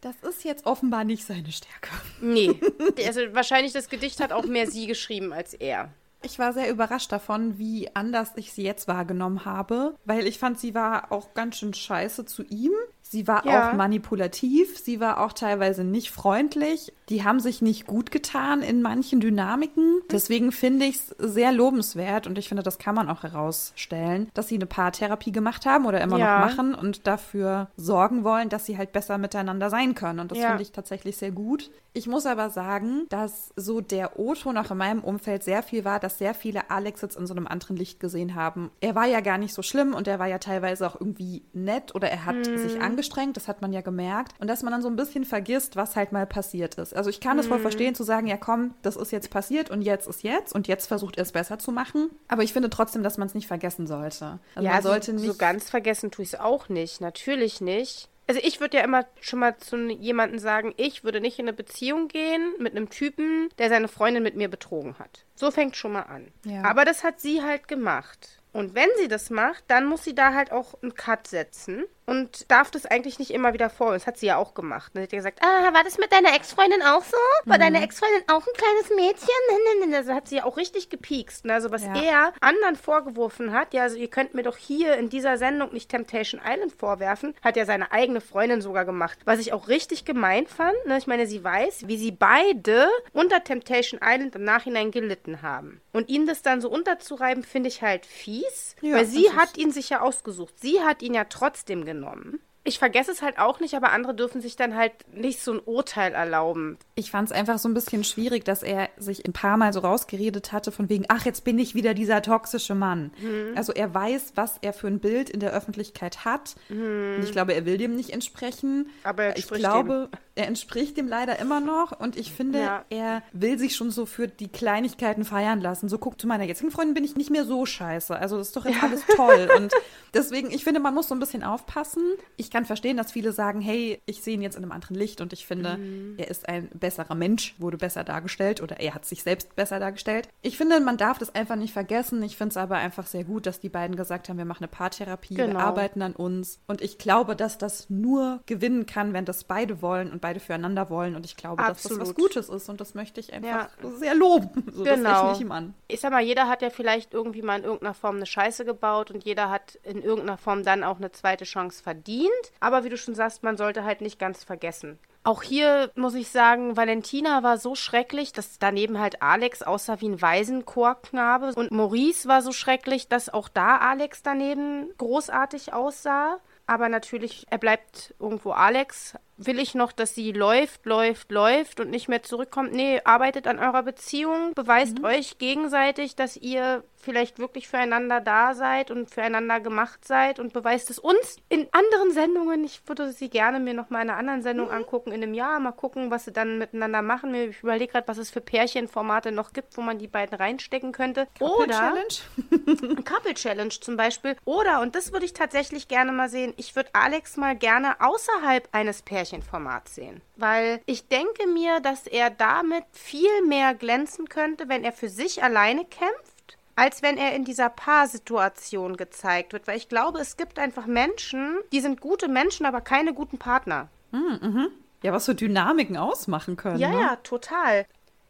Das ist jetzt offenbar nicht seine Stärke. Nee. Also wahrscheinlich das Gedicht hat auch mehr sie geschrieben als er. Ich war sehr überrascht davon, wie anders ich sie jetzt wahrgenommen habe, weil ich fand, sie war auch ganz schön scheiße zu ihm. Sie war ja. auch manipulativ, sie war auch teilweise nicht freundlich. Die haben sich nicht gut getan in manchen Dynamiken. Deswegen finde ich es sehr lobenswert und ich finde, das kann man auch herausstellen, dass sie eine Paartherapie gemacht haben oder immer ja. noch machen und dafür sorgen wollen, dass sie halt besser miteinander sein können. Und das ja. finde ich tatsächlich sehr gut. Ich muss aber sagen, dass so der O-Ton auch in meinem Umfeld sehr viel war, dass sehr viele Alex jetzt in so einem anderen Licht gesehen haben. Er war ja gar nicht so schlimm und er war ja teilweise auch irgendwie nett oder er hat mm. sich angestrengt, das hat man ja gemerkt. Und dass man dann so ein bisschen vergisst, was halt mal passiert ist. Also ich kann das mm. voll verstehen, zu sagen, ja komm, das ist jetzt passiert und jetzt ist jetzt und jetzt versucht er es besser zu machen. Aber ich finde trotzdem, dass man es nicht vergessen sollte. Also ja, man sollte so, nicht so ganz vergessen tue ich es auch nicht, natürlich nicht. Also ich würde ja immer schon mal zu jemandem sagen, ich würde nicht in eine Beziehung gehen mit einem Typen, der seine Freundin mit mir betrogen hat. So fängt schon mal an. Ja. Aber das hat sie halt gemacht. Und wenn sie das macht, dann muss sie da halt auch einen Cut setzen und darf das eigentlich nicht immer wieder vor. Das hat sie ja auch gemacht. Dann hat sie gesagt, ah, war das mit deiner Ex-Freundin auch so? War mhm. deine Ex-Freundin auch ein kleines Mädchen? Nein, nein, nein. Also hat sie ja auch richtig gepiekst. Ne? Also was ja. er anderen vorgeworfen hat, ja, also ihr könnt mir doch hier in dieser Sendung nicht Temptation Island vorwerfen, hat ja seine eigene Freundin sogar gemacht. Was ich auch richtig gemein fand. Ne? Ich meine, sie weiß, wie sie beide unter Temptation Island im Nachhinein gelitten haben. Und ihnen das dann so unterzureiben, finde ich halt fies. Ja, weil sie hat ihn sich ja ausgesucht. Sie hat ihn ja trotzdem genommen. Ich vergesse es halt auch nicht, aber andere dürfen sich dann halt nicht so ein Urteil erlauben. Ich fand es einfach so ein bisschen schwierig, dass er sich ein paar Mal so rausgeredet hatte von wegen, ach, jetzt bin ich wieder dieser toxische Mann. Mhm. Also er weiß, was er für ein Bild in der Öffentlichkeit hat. Mhm. Und ich glaube, er will dem nicht entsprechen. Aber er entspricht ich glaube, dem. er entspricht dem leider immer noch. Und ich finde, ja. er will sich schon so für die Kleinigkeiten feiern lassen. So, guck, zu meiner jetzigen Freundin bin ich nicht mehr so scheiße. Also das ist doch jetzt ja. alles toll. Und deswegen, ich finde, man muss so ein bisschen aufpassen. Ich kann verstehen, dass viele sagen, hey, ich sehe ihn jetzt in einem anderen Licht und ich finde, mhm. er ist ein besserer Mensch, wurde besser dargestellt oder er hat sich selbst besser dargestellt. Ich finde, man darf das einfach nicht vergessen. Ich finde es aber einfach sehr gut, dass die beiden gesagt haben, wir machen eine Paartherapie, genau. wir arbeiten an uns und ich glaube, dass das nur gewinnen kann, wenn das beide wollen und beide füreinander wollen und ich glaube, Absolut. dass das was Gutes ist und das möchte ich einfach ja. sehr loben. So, genau. Das rechne ich ihm an. Ich sag mal, jeder hat ja vielleicht irgendwie mal in irgendeiner Form eine Scheiße gebaut und jeder hat in irgendeiner Form dann auch eine zweite Chance verdient. Aber wie du schon sagst, man sollte halt nicht ganz vergessen. Auch hier muss ich sagen, Valentina war so schrecklich, dass daneben halt Alex aussah wie ein Waisenchorknabe. Und Maurice war so schrecklich, dass auch da Alex daneben großartig aussah. Aber natürlich, er bleibt irgendwo Alex. Will ich noch, dass sie läuft, läuft, läuft und nicht mehr zurückkommt? Nee, arbeitet an eurer Beziehung, beweist mhm. euch gegenseitig, dass ihr vielleicht wirklich füreinander da seid und füreinander gemacht seid und beweist es uns in anderen Sendungen. Ich würde sie gerne mir noch mal in einer anderen Sendung mhm. angucken in einem Jahr, mal gucken, was sie dann miteinander machen. Ich überlege gerade, was es für Pärchenformate noch gibt, wo man die beiden reinstecken könnte. Couple Challenge? Couple Challenge zum Beispiel. Oder, und das würde ich tatsächlich gerne mal sehen, ich würde Alex mal gerne außerhalb eines Pärchenformats sehen. Weil ich denke mir, dass er damit viel mehr glänzen könnte, wenn er für sich alleine kämpft, als wenn er in dieser Paar-Situation gezeigt wird. Weil ich glaube, es gibt einfach Menschen, die sind gute Menschen, aber keine guten Partner. Mhm, mh. Ja, was für Dynamiken ausmachen können. Ja, ne? ja, total.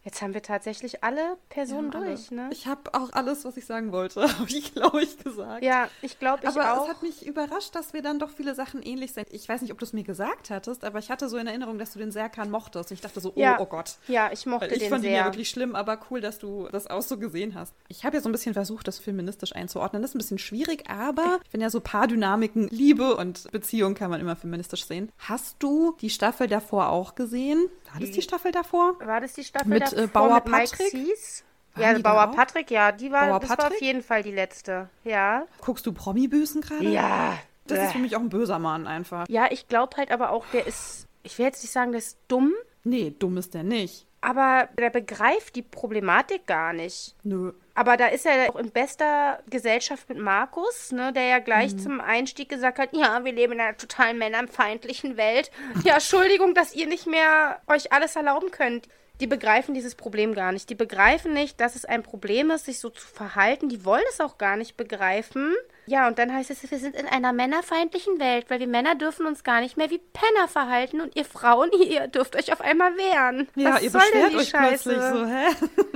Jetzt haben wir tatsächlich alle Personen ja, durch, alle. Ne? Ich habe auch alles, was ich sagen wollte, habe ich, glaube ich, gesagt. Ja, ich glaube, ich aber auch. Aber es hat mich überrascht, dass wir dann doch viele Sachen ähnlich sind. Ich weiß nicht, ob du es mir gesagt hattest, aber ich hatte so in Erinnerung, dass du den Serkan mochtest. Und ich dachte so, oh, ja. oh Gott. Ja, ich mochte ich den sehr. Ich fand ihn ja wirklich schlimm, aber cool, dass du das auch so gesehen hast. Ich habe ja so ein bisschen versucht, das feministisch einzuordnen. Das ist ein bisschen schwierig, aber ich finde ja so Paardynamiken, Liebe und Beziehung kann man immer feministisch sehen. Hast du die Staffel davor auch gesehen? War das die Staffel davor? War das die Staffel mit, davor? Äh, Bauer mit Mike Sees. Ja, also Bauer Patrick, ja, die war, Bauer das Patrick? War auf jeden Fall die letzte, ja. Guckst du Promi-Büßen gerade? Ja. Das äh. ist für mich auch ein böser Mann einfach. Ja, ich glaube halt aber auch, der ist, ich will jetzt nicht sagen, der ist dumm. Nee, dumm ist der nicht. Aber der begreift die Problematik gar nicht. Nö. Aber da ist er auch in bester Gesellschaft mit Markus, ne, der ja gleich mhm. zum Einstieg gesagt hat, ja, wir leben in einer total männerfeindlichen Welt. Ja, Entschuldigung, dass ihr nicht mehr euch alles erlauben könnt. Die begreifen dieses Problem gar nicht. Die begreifen nicht, dass es ein Problem ist, sich so zu verhalten. Die wollen es auch gar nicht begreifen. Ja, und dann heißt es, wir sind in einer männerfeindlichen Welt, weil wir Männer dürfen uns gar nicht mehr wie Penner verhalten und ihr Frauen, ihr dürft euch auf einmal wehren. Ja, was ihr soll beschwert denn die euch Scheiße? Plötzlich so,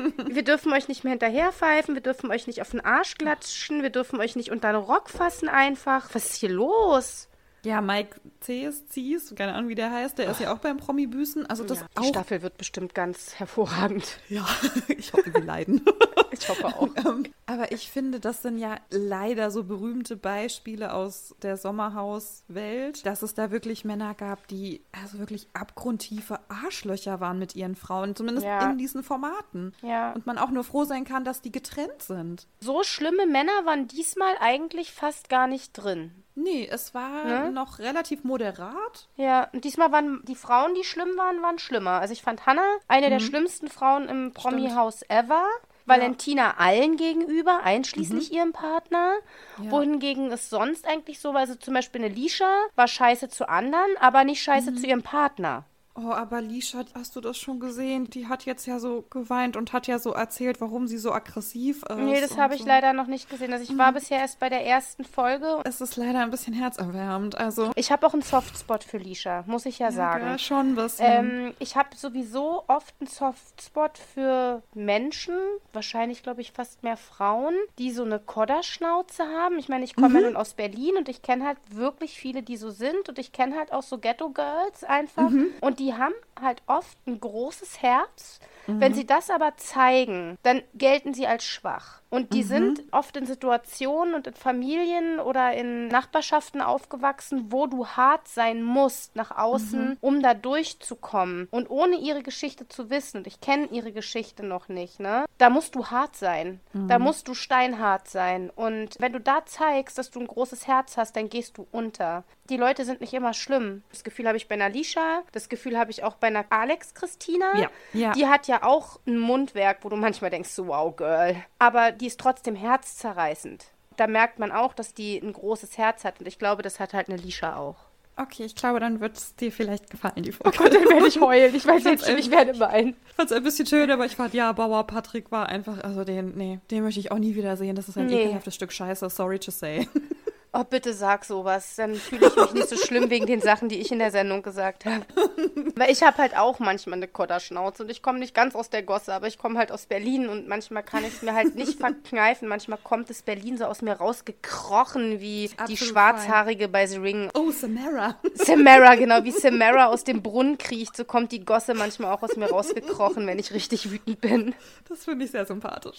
hä? Wir dürfen euch nicht mehr hinterherpfeifen, wir dürfen euch nicht auf den Arsch klatschen, wir dürfen euch nicht unter den Rock fassen einfach. Was ist hier los? Ja, Mike Case, C's, keine Ahnung, wie der heißt, der ist ja auch beim Promi-Büßen. Also das ja, die auch. Staffel wird bestimmt ganz hervorragend. Ja, ich hoffe, wir leiden. Ich hoffe auch. Aber ich finde, das sind ja leider so berühmte Beispiele aus der Sommerhauswelt, dass es da wirklich Männer gab, die also wirklich abgrundtiefe Arschlöcher waren mit ihren Frauen, zumindest ja. in diesen Formaten. Ja. Und man auch nur froh sein kann, dass die getrennt sind. So schlimme Männer waren diesmal eigentlich fast gar nicht drin. Nee, es war ne? noch relativ moderat. Ja, und diesmal waren die Frauen, die schlimm waren, waren schlimmer. Also ich fand Hannah eine mhm. der schlimmsten Frauen im Promi-Haus ever. Valentina ja. allen gegenüber, einschließlich mhm. ihrem Partner. Ja. Wohingegen ist sonst eigentlich so, weil also zum Beispiel eine Lisha war scheiße zu anderen, aber nicht scheiße mhm. zu ihrem Partner. Oh, aber Lisha, hast du das schon gesehen? Die hat jetzt ja so geweint und hat ja so erzählt, warum sie so aggressiv ist. Nee, das habe ich so. leider noch nicht gesehen. Also ich war mhm. bisher erst bei der ersten Folge. Es ist leider ein bisschen herzerwärmend. Also ich habe auch einen Softspot für Lisha, muss ich ja, ja sagen. Ja, schon ein bisschen. Ähm, ich habe sowieso oft einen Softspot für Menschen, wahrscheinlich glaube ich fast mehr Frauen, die so eine Kodderschnauze haben. Ich meine, ich komme mhm. ja nun aus Berlin und ich kenne halt wirklich viele, die so sind. Und ich kenne halt auch so Ghetto-Girls einfach. Mhm. Und die haben halt oft ein großes Herz. Mhm. Wenn sie das aber zeigen, dann gelten sie als schwach. Und die mhm. sind oft in Situationen und in Familien oder in Nachbarschaften aufgewachsen, wo du hart sein musst nach außen, mhm. um da durchzukommen. Und ohne ihre Geschichte zu wissen, und ich kenne ihre Geschichte noch nicht, ne? Da musst du hart sein. Mhm. Da musst du steinhart sein. Und wenn du da zeigst, dass du ein großes Herz hast, dann gehst du unter. Die Leute sind nicht immer schlimm. Das Gefühl habe ich bei einer Lisha, das Gefühl habe ich auch bei einer Alex Christina. Ja. Ja. Die hat ja auch ein Mundwerk, wo du manchmal denkst, wow, Girl. Aber die ist trotzdem herzzerreißend. Da merkt man auch, dass die ein großes Herz hat. Und ich glaube, das hat halt eine Lisha auch. Okay, ich glaube, dann wird es dir vielleicht gefallen, die Folge. Oh Gott, dann werde ich heulen. Ich weiß jetzt schon, ich werde weinen. Ich fand es ein bisschen schön, aber ich fand, ja, Bauer Patrick war einfach, also den, nee, den möchte ich auch nie wieder sehen. Das ist ein nee. ekelhaftes Stück Scheiße, sorry to say. Oh, bitte sag sowas, dann fühle ich mich nicht so schlimm wegen den Sachen, die ich in der Sendung gesagt habe. Weil ich habe halt auch manchmal eine Kodderschnauze und ich komme nicht ganz aus der Gosse, aber ich komme halt aus Berlin und manchmal kann ich es mir halt nicht verkneifen. Manchmal kommt das Berlin so aus mir rausgekrochen wie die Schwarzhaarige fein. Bei The Ring. Oh, Samara. Samara, genau, wie Samara aus dem Brunnen kriecht, so kommt die Gosse manchmal auch aus mir rausgekrochen, wenn ich richtig wütend bin. Das finde ich sehr sympathisch.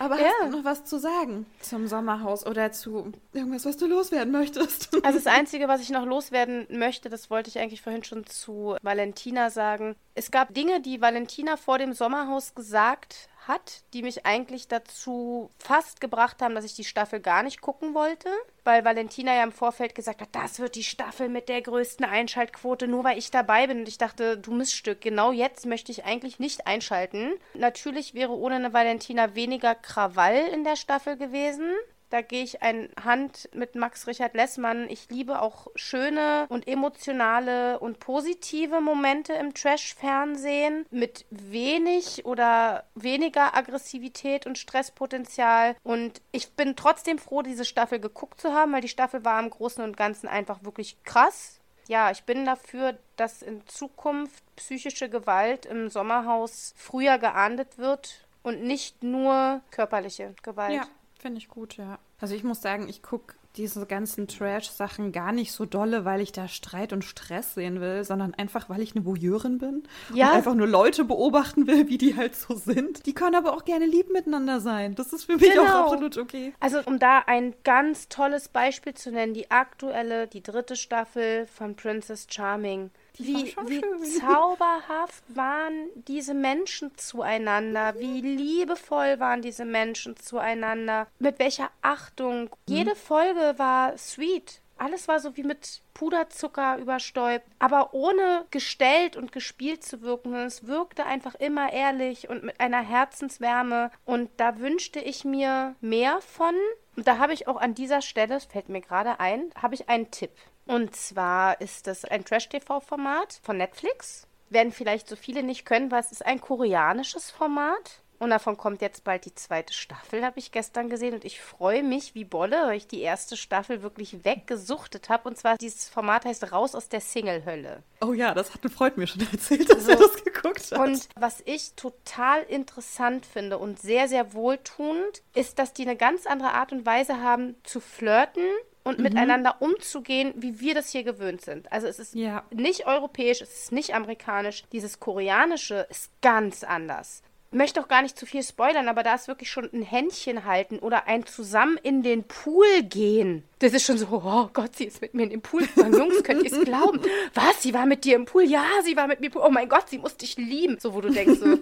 Aber hast ja. du noch was zu sagen zum Sommerhaus oder zu irgendwas, was du loswerden möchtest? Also das Einzige, was ich noch loswerden möchte, das wollte ich eigentlich vorhin schon zu Valentina sagen. Es gab Dinge, die Valentina vor dem Sommerhaus gesagt hat, die mich eigentlich dazu fast gebracht haben, dass ich die Staffel gar nicht gucken wollte, weil Valentina ja im Vorfeld gesagt hat, das wird die Staffel mit der größten Einschaltquote, nur weil ich dabei bin. Und ich dachte, du Miststück, genau jetzt möchte ich eigentlich nicht einschalten. Natürlich wäre ohne eine Valentina weniger Krawall in der Staffel gewesen. Da gehe ich ein Hand mit Max Richard Lessmann. Ich liebe auch schöne und emotionale und positive Momente im Trash-Fernsehen mit wenig oder weniger Aggressivität und Stresspotenzial. Und ich bin trotzdem froh, diese Staffel geguckt zu haben, weil die Staffel war im Großen und Ganzen einfach wirklich krass. Ja, ich bin dafür, dass in Zukunft psychische Gewalt im Sommerhaus früher geahndet wird und nicht nur körperliche Gewalt. Ja, finde ich gut, ja. Also ich muss sagen, ich gucke diese ganzen Trash-Sachen gar nicht so dolle, weil ich da Streit und Stress sehen will, sondern einfach, weil ich eine Voyeurin bin ja. und einfach nur Leute beobachten will, wie die halt so sind. Die können aber auch gerne lieb miteinander sein. Das ist für mich genau. auch absolut okay. Also um da ein ganz tolles Beispiel zu nennen, die aktuelle, die dritte Staffel von Princess Charming. Wie, wie zauberhaft waren diese Menschen zueinander, wie liebevoll waren diese Menschen zueinander, mit welcher Achtung. Mhm. Jede Folge war sweet, alles war so wie mit Puderzucker überstäubt, aber ohne gestellt und gespielt zu wirken. Es wirkte einfach immer ehrlich und mit einer Herzenswärme und da wünschte ich mir mehr von. Und da habe ich auch an dieser Stelle, es fällt mir gerade ein, habe ich einen Tipp. Und zwar ist das ein Trash-T V-Format von Netflix. Werden vielleicht so viele nicht können, weil es ist ein koreanisches Format. Und davon kommt jetzt bald die zweite Staffel, habe ich gestern gesehen. Und ich freue mich wie Bolle, weil ich die erste Staffel wirklich weggesuchtet habe. Und zwar, dieses Format heißt Raus aus der Single-Hölle. Oh ja, das hat Freud mir schon erzählt, dass so, er das geguckt hat. Und was ich total interessant finde und sehr, sehr wohltuend, ist, dass die eine ganz andere Art und Weise haben, zu flirten. Und mhm. miteinander umzugehen, wie wir das hier gewöhnt sind. Also es ist ja. nicht europäisch, es ist nicht amerikanisch. Dieses Koreanische ist ganz anders. Ich möchte auch gar nicht zu viel spoilern, aber da ist wirklich schon ein Händchen halten oder ein zusammen in den Pool gehen. Das ist schon so, oh Gott, sie ist mit mir in den Pool gegangen. Jungs, könnt ihr es glauben? Was, sie war mit dir im Pool? Ja, sie war mit mir im Pool. Oh mein Gott, sie muss dich lieben. So, wo du denkst so...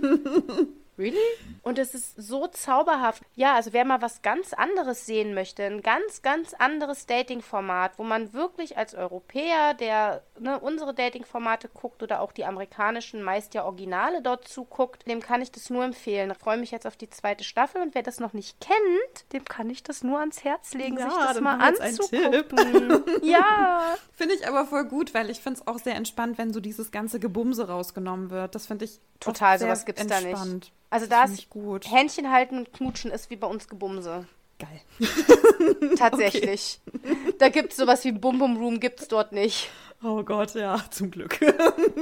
Really? Und es ist so zauberhaft. Ja, also wer mal was ganz anderes sehen möchte, ein ganz, ganz anderes Dating-Format, wo man wirklich als Europäer, der ne, unsere Dating-Formate guckt oder auch die amerikanischen, meist ja Originale dort zuguckt, dem kann ich das nur empfehlen. Ich freue mich jetzt auf die zweite Staffel und wer das noch nicht kennt, dem kann ich das nur ans Herz legen, ja, sich das mal anzugucken. Ja. Finde ich aber voll gut, weil ich finde es auch sehr entspannt, wenn so dieses ganze Gebumse rausgenommen wird. Das finde ich total, sowas gibt es da nicht. Also da ist Händchen halten und knutschen ist wie bei uns Gebumse. Geil. Tatsächlich. Okay. Da gibt es sowas wie Bum Bum Room, gibt's dort nicht. Oh Gott, ja, zum Glück.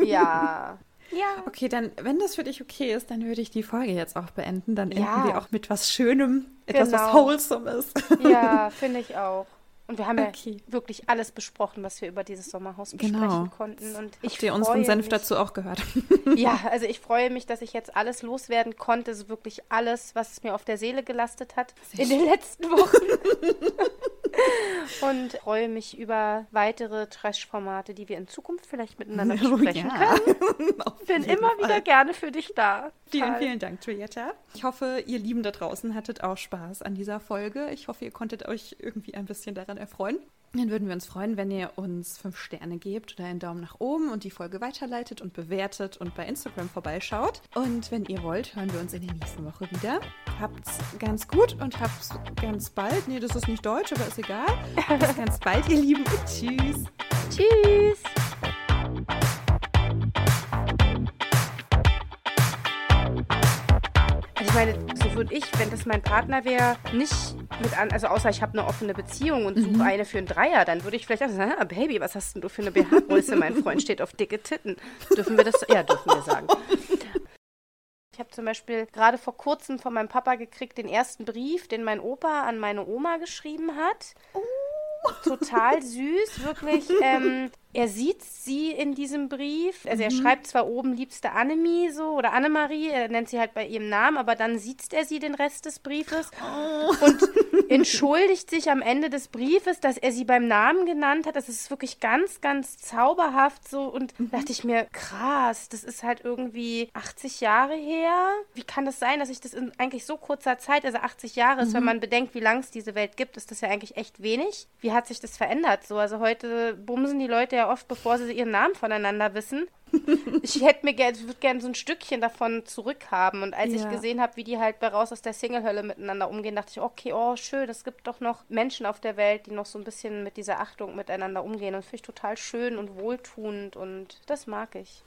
Ja. Ja. Okay, dann, wenn das für dich okay ist, dann würde ich die Folge jetzt auch beenden. Dann enden ja. wir auch mit was Schönem, etwas, genau. was wholesome ist. Ja, finde ich auch. Und wir haben okay. ja wirklich alles besprochen, was wir über dieses Sommerhaus besprechen genau. konnten. Und ich habt ihr unseren Senf mich, dazu auch gehört? Ja, also ich freue mich, dass ich jetzt alles loswerden konnte. So wirklich alles, was mir auf der Seele gelastet hat Sehr in schön. Den letzten Wochen. Und freue mich über weitere Trash-Formate, die wir in Zukunft vielleicht miteinander besprechen ja. können. Ich bin immer Fall. wieder gerne für dich da. Vielen, vielen Dank, Julietta. Ich hoffe, ihr Lieben da draußen hattet auch Spaß an dieser Folge. Ich hoffe, ihr konntet euch irgendwie ein bisschen daran erfreuen. Dann würden wir uns freuen, wenn ihr uns fünf Sterne gebt oder einen Daumen nach oben und die Folge weiterleitet und bewertet und bei Instagram vorbeischaut. Und wenn ihr wollt, hören wir uns in der nächsten Woche wieder. Habt's ganz gut und habt's ganz bald. Nee, das ist nicht deutsch, aber ist egal. Bis ganz bald, ihr Lieben. Und tschüss. Tschüss. Ich meine, so würde ich, wenn das mein Partner wäre, nicht mit an, also außer ich habe eine offene Beziehung und suche mhm. eine für einen Dreier, dann würde ich vielleicht auch sagen, ah, Baby, was hast denn du für eine B H-Größe? Mein Freund steht auf dicke Titten. Dürfen wir das? Ja, dürfen wir sagen. Ich habe zum Beispiel gerade vor kurzem von meinem Papa gekriegt den ersten Brief, den mein Opa an meine Oma geschrieben hat. Oh. Total süß, wirklich. Ähm, er sieht sie in diesem Brief. Also er mhm. schreibt zwar oben liebste Annemie so oder Annemarie, er nennt sie halt bei ihrem Namen, aber dann sieht er sie den Rest des Briefes oh. und entschuldigt sich am Ende des Briefes, dass er sie beim Namen genannt hat. Das ist wirklich ganz, ganz zauberhaft so. Und mhm. dachte ich mir, krass, das ist halt irgendwie achtzig Jahre her. Wie kann das sein, dass ich das in eigentlich so kurzer Zeit, also achtzig Jahre ist, mhm. wenn man bedenkt, wie lange es diese Welt gibt, ist das ja eigentlich echt wenig. Wie hat sich das verändert so? Also heute bumsen die Leute ja oft, bevor sie ihren Namen voneinander wissen. Ich hätte mir gerne, würde gerne so ein Stückchen davon zurückhaben. Und als ja. ich gesehen habe, wie die halt bei Raus aus der Single-Hölle miteinander umgehen, dachte ich, okay, oh, schön, es gibt doch noch Menschen auf der Welt, die noch so ein bisschen mit dieser Achtung miteinander umgehen. Und finde ich total schön und wohltuend und das mag ich.